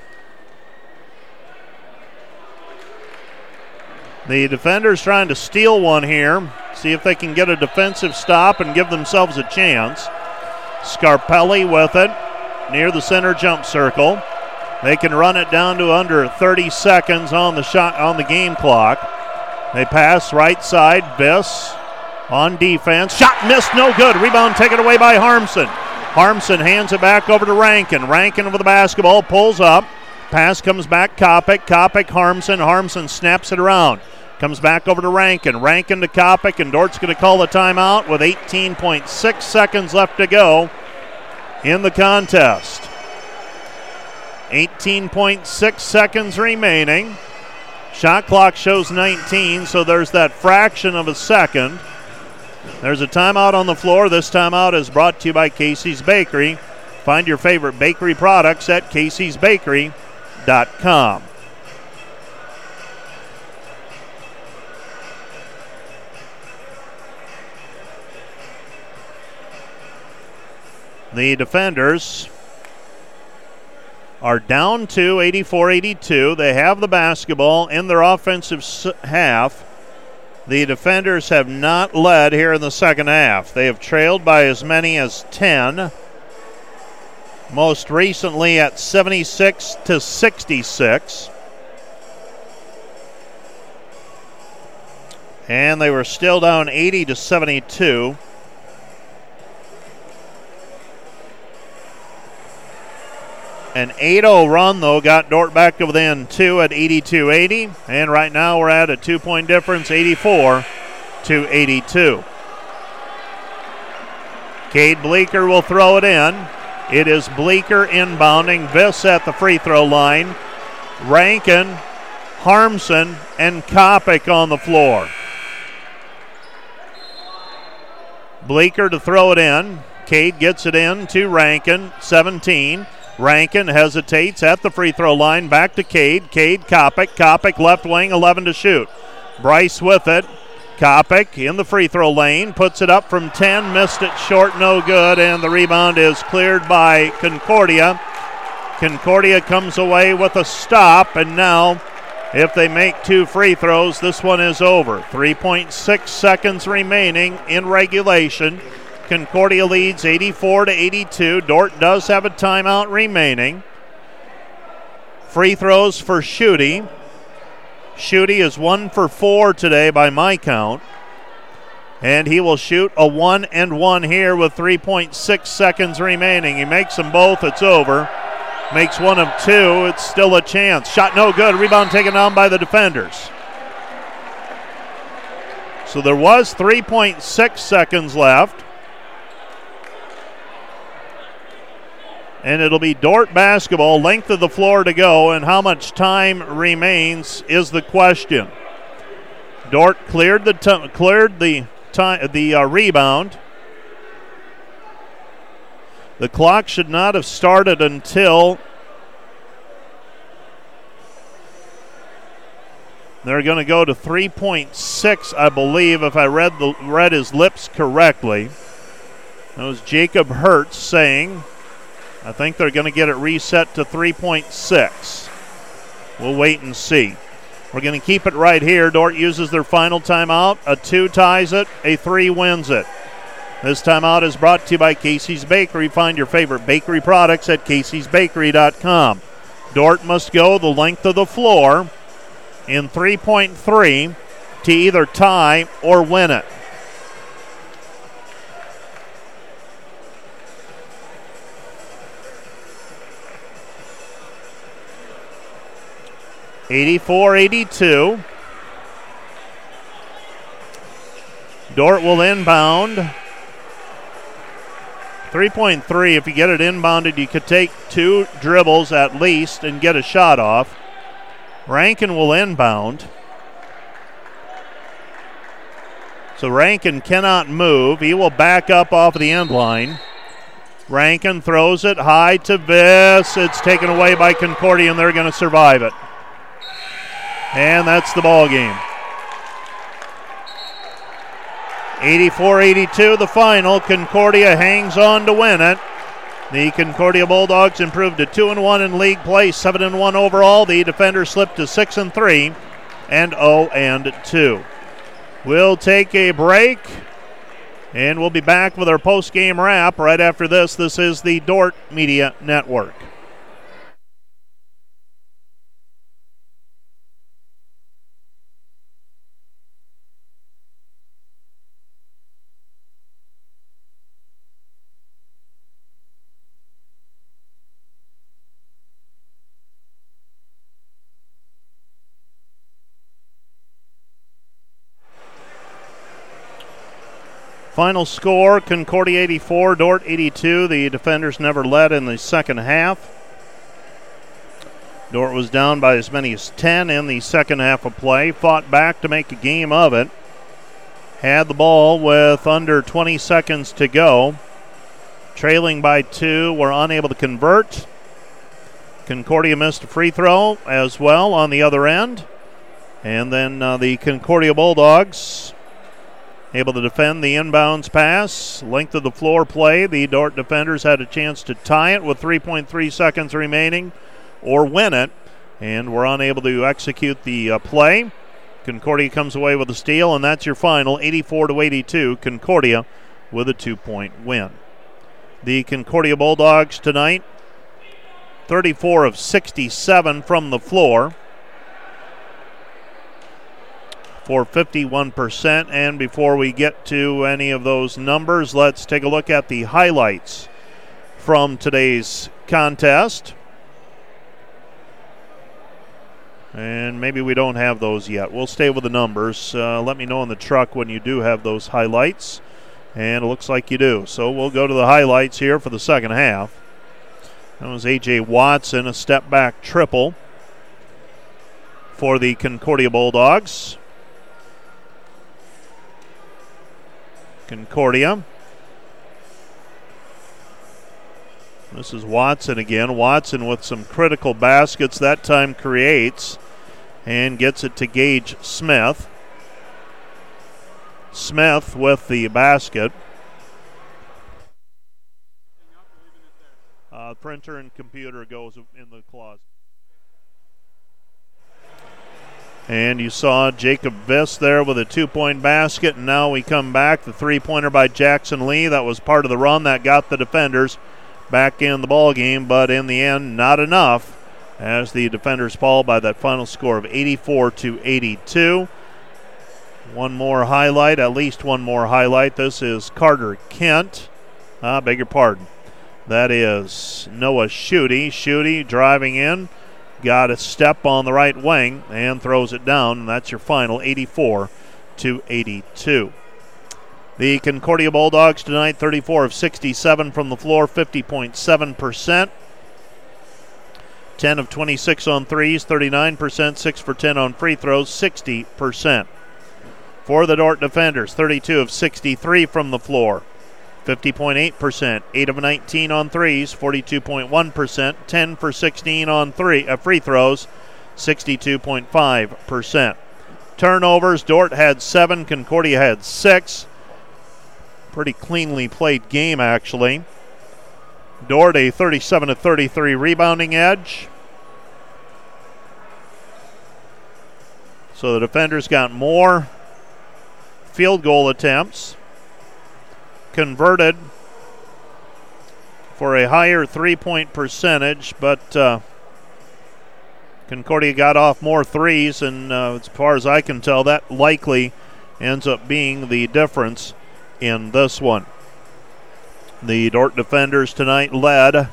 The defender's trying to steal one here. See if they can get a defensive stop and give themselves a chance. Scarpelli with it near the center jump circle. They can run it down to under 30 seconds on the game clock. They pass right side, Biss on defense. Shot missed, no good. Rebound taken away by Harmson. Harmson hands it back over to Rankin. Rankin over the basketball, pulls up. Pass comes back, Kopik. Kopik, Harmson. Harmson snaps it around. Comes back over to Rankin. Rankin to Kopik, and Dort's going to call a timeout with 18.6 seconds left to go in the contest. 18.6 seconds remaining. Shot clock shows 19, so there's that fraction of a second. There's a timeout on the floor. This timeout is brought to you by Casey's Bakery. Find your favorite bakery products at caseysbakery.com. The defenders are down to 84-82. They have the basketball in their offensive half. The defenders have not led here in the second half. They have trailed by as many as 10. Most recently at 76-66. And they were still down 80-72. An 8-0 run, though, got Dort back to within two at 82-80. And right now we're at a two-point difference, 84-82. Cade Bleeker will throw it in. It is Bleeker inbounding. Viss at the free throw line. Rankin, Harmson, and Kopik on the floor. Bleeker to throw it in. Cade gets it in to Rankin, 17. Rankin hesitates at the free throw line. Back to Cade. Cade, Kopik. Kopik left wing, 11 to shoot. Bryce with it. Kopik in the free throw lane, puts it up from 10, missed it short, no good, and the rebound is cleared by Concordia. Concordia comes away with a stop, and now if they make two free throws, this one is over. 3.6 seconds remaining in regulation. Concordia leads 84-82. Dort does have a timeout remaining. Free throws for Schutte. Schutte is 1 for 4 today by my count. And he will shoot a 1 and 1 here with 3.6 seconds remaining. He makes them both, it's over. Makes 1 of 2, it's still a chance. Shot no good, rebound taken down by the defenders. So there was 3.6 seconds left. And it'll be Dort basketball, length of the floor to go, and how much time remains is the question. Dort cleared the rebound. The clock should not have started until they're going to go to 3.6, I believe, if I read his lips correctly. That was Jacob Hertz saying, I think they're going to get it reset to 3.6. We'll wait and see. We're going to keep it right here. Dort uses their final timeout. A 2 ties it. A 3 wins it. This timeout is brought to you by Casey's Bakery. Find your favorite bakery products at caseysbakery.com. Dort must go the length of the floor in 3.3 to either tie or win it. (84-82). Dort will inbound. 3.3, if you get it inbounded, you could take 2 dribbles at least and get a shot off. Rankin will inbound. So Rankin cannot move. He will back up off the end line. Rankin throws it high to Viss. It's taken away by Concordia, and they're going to survive it. And that's the ball game. 84-82 the final. Concordia hangs on to win it. The Concordia Bulldogs improved to 2-1 in league play, 7-1 overall. The defenders slipped to 6-3 and 0-2. We'll take a break, and we'll be back with our post-game wrap right after this. This is the Dort Media Network. Final score, Concordia 84, Dort 82. The defenders never led in the second half. Dort was down by as many as 10 in the second half of play. Fought back to make a game of it. Had the ball with under 20 seconds to go. Trailing by 2, were unable to convert. Concordia missed a free throw as well on the other end. And then the Concordia Bulldogs able to defend the inbounds pass. Length of the floor play. The Dort defenders had a chance to tie it with 3.3 seconds remaining or win it, and were unable to execute the play. Concordia comes away with a steal, and that's your final, 84-82. Concordia with a 2-point win. The Concordia Bulldogs tonight, 34 of 67 from the floor, for 51%. And before we get to any of those numbers, let's take a look at the highlights from today's contest. And maybe we don't have those yet. We'll stay with the numbers. Let me know in the truck when you do have those highlights. And it looks like you do. So we'll go to the highlights here for the second half. That was A.J. Watson, a step-back triple for the Concordia Bulldogs. Concordia This is Watson again. Watson with some critical baskets. That time creates and gets it to Gage Smith. Smith with the basket. Printer and computer goes in the closet. And you saw Jacob Viss there with a two-point basket, and now we come back. The three-pointer by Jackson Lee. That was part of the run that got the defenders back in the ball game, but in the end, not enough as the defenders fall by that final score of 84-82. One more highlight, at least one more highlight. This is Carter Kent. That is Noah Schutte. Schutte driving in. Got a step on the right wing and throws it down. And that's your final, 84-82. The Concordia Bulldogs tonight, 34 of 67 from the floor, 50.7%. 10 of 26 on threes, 39%. 6 for 10 on free throws, 60%. For the Dort defenders, 32 of 63 from the floor, 50.8%, 8 of 19 on threes, 42.1%, 10 for 16 on free throws, 62.5%. Turnovers, Dort had 7, Concordia had 6. Pretty cleanly played game, actually. Dort a 37-33 rebounding edge. So the defenders got more field goal attempts. Converted for a higher three-point percentage, but Concordia got off more threes, and as far as I can tell, that likely ends up being the difference in this one. The Dort defenders tonight led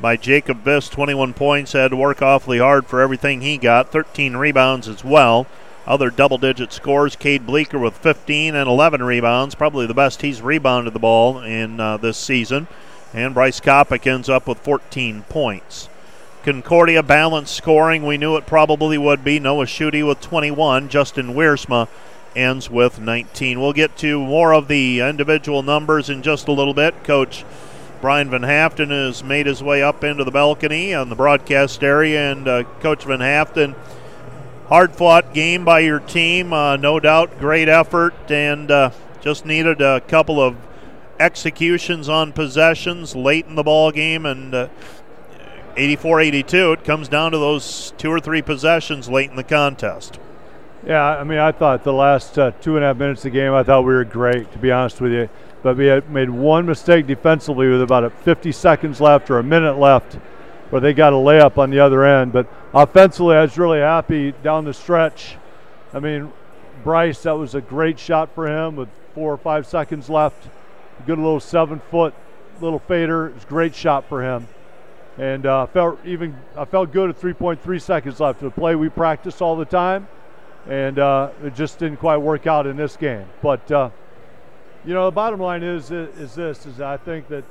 by Jacob Viss, 21 points, had to work awfully hard for everything he got, 13 rebounds as well. Other double-digit scores, Cade Bleeker with 15 and 11 rebounds, probably the best he's rebounded the ball in this season. And Bryce Kopik ends up with 14 points. Concordia balanced scoring, we knew it probably would be. Noah Schutte with 21, Justin Wiersma ends with 19. We'll get to more of the individual numbers in just a little bit. Coach Brian Van Haften has made his way up into the balcony on the broadcast area, and Coach Van Haften, hard-fought game by your team, no doubt. Great effort, and just needed a couple of executions on possessions late in the ball game. And 84-82, it comes down to those two or three possessions late in the contest. Yeah, I mean, I thought the last 2.5 minutes of the game, I thought we were great, to be honest with you. But we had made one mistake defensively with about 50 seconds left or a minute left, where they got a layup on the other end. But offensively, I was really happy down the stretch. I mean, Bryce, that was a great shot for him with 4 or 5 seconds left. Good little 7-foot little fader. It was a great shot for him. And I felt good at 3.3 seconds left. The play we practice all the time, and it just didn't quite work out in this game. But you know, the bottom line is I think that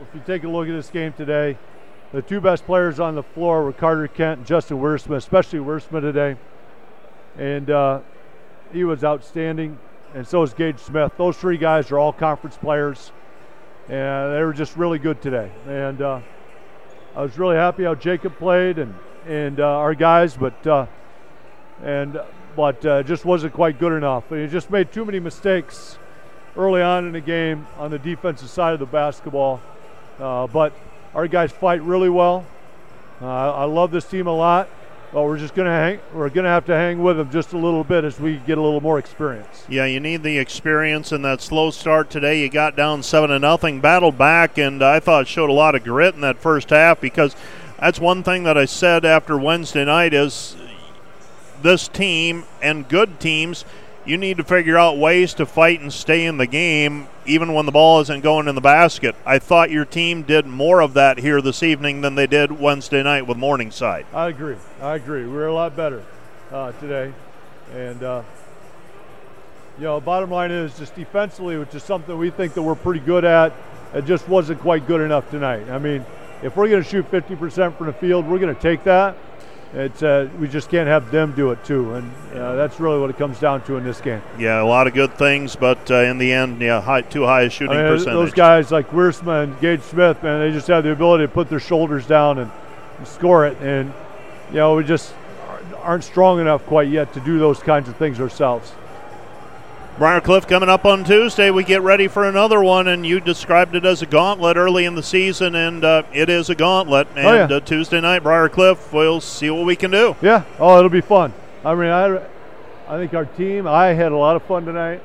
if you take a look at this game today, the two best players on the floor were Carter Kent and Justin Wiersma, especially Wiersma today. And he was outstanding, and so is Gage Smith. Those three guys are all conference players, and they were just really good today. And I was really happy how Jacob played and our guys, but just wasn't quite good enough. He just made too many mistakes early on in the game on the defensive side of the basketball. But our guys fight really well. I love this team a lot, but we're just gonna have to hang with them just a little bit as we get a little more experience. Yeah, you need the experience in that slow start today. You got down 7-0, battled back, and I thought showed a lot of grit in that first half, because that's one thing that I said after Wednesday night is this team and good teams, you need to figure out ways to fight and stay in the game even when the ball isn't going in the basket. I thought your team did more of that here this evening than they did Wednesday night with Morningside. I agree. We were a lot better today. And, you know, bottom line is just defensively, which is something we think that we're pretty good at, it just wasn't quite good enough tonight. I mean, if we're going to shoot 50% from the field, we're going to take that. it's we just can't have them do it too, and that's really what it comes down to in this game. Yeah, a lot of good things, but in the end, yeah, too high a shooting percentage. Those guys like Wiersma and Gage Smith, man, they just have the ability to put their shoulders down and score it, and you know, we just aren't strong enough quite yet to do those kinds of things ourselves. Briar Cliff coming up on Tuesday. We get ready for another one, and you described it as a gauntlet early in the season, and it is a gauntlet. And Tuesday night, Briar Cliff, we'll see what we can do. Yeah, oh, it'll be fun. I mean, I think our team, I had a lot of fun tonight.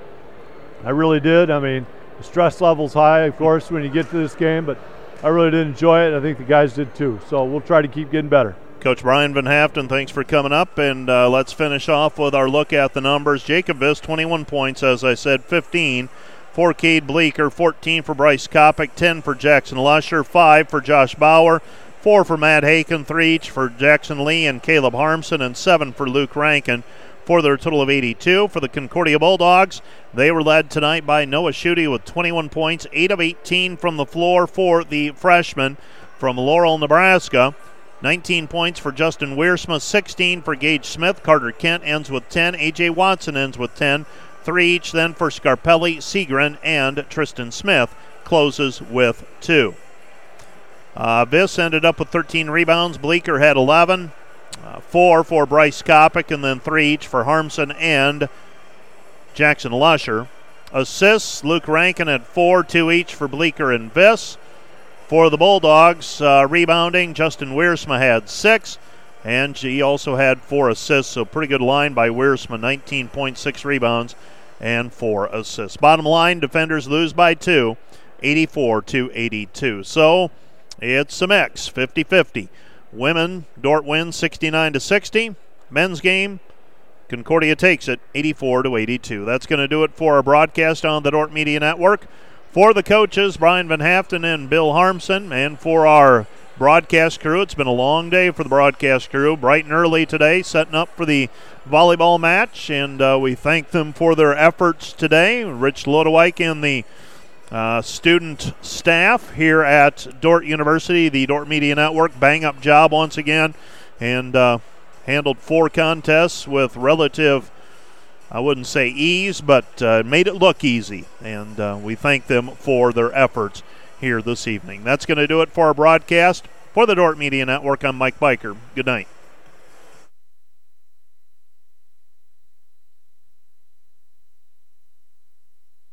I really did. I mean, the stress level's high, of course, when you get to this game, but I really did enjoy it. I think the guys did too, so we'll try to keep getting better. Coach Brian Van Haften, thanks for coming up, and let's finish off with our look at the numbers. Jacob Viss, 21 points, as I said, 15 for Cade Bleeker, 14 for Bryce Kopic, 10 for Jackson Lusher, 5 for Josh Bauer, 4 for Matt Haken, 3 each for Jackson Lee and Caleb Harmson, and 7 for Luke Rankin, for their total of 82. For the Concordia Bulldogs, they were led tonight by Noah Schutte with 21 points, 8 of 18 from the floor for the freshman from Laurel, Nebraska. 19 points for Justin Wiersma, 16 for Gage Smith. Carter Kent ends with 10. A.J. Watson ends with 10. 3 each then for Scarpelli, Segrin, and Tristan Smith closes with 2. Viss ended up with 13 rebounds. Bleeker had 11. 4 for Bryce Kopic, and then 3 each for Harmson and Jackson Lusher. Assists, Luke Rankin at 4, 2 each for Bleeker and Viss. For the Bulldogs, rebounding, Justin Wiersma had 6, and he also had 4 assists, so pretty good line by Wiersma, 19.6 rebounds and 4 assists. Bottom line, defenders lose by 2, 84-82. So it's a mix, 50-50. Women, Dort wins 69-60. Men's game, Concordia takes it, 84-82. That's going to do it for our broadcast on the Dort Media Network. For the coaches, Brian Van Haften and Bill Harmson, and for our broadcast crew, it's been a long day for the broadcast crew, bright and early today, setting up for the volleyball match, and we thank them for their efforts today. Rich Lodewijk and the student staff here at Dort University, the Dort Media Network, bang-up job once again, and handled 4 contests with relative, I wouldn't say ease, but made it look easy, and we thank them for their efforts here this evening. That's going to do it for our broadcast. For the Dort Media Network, I'm Mike Biker. Good night.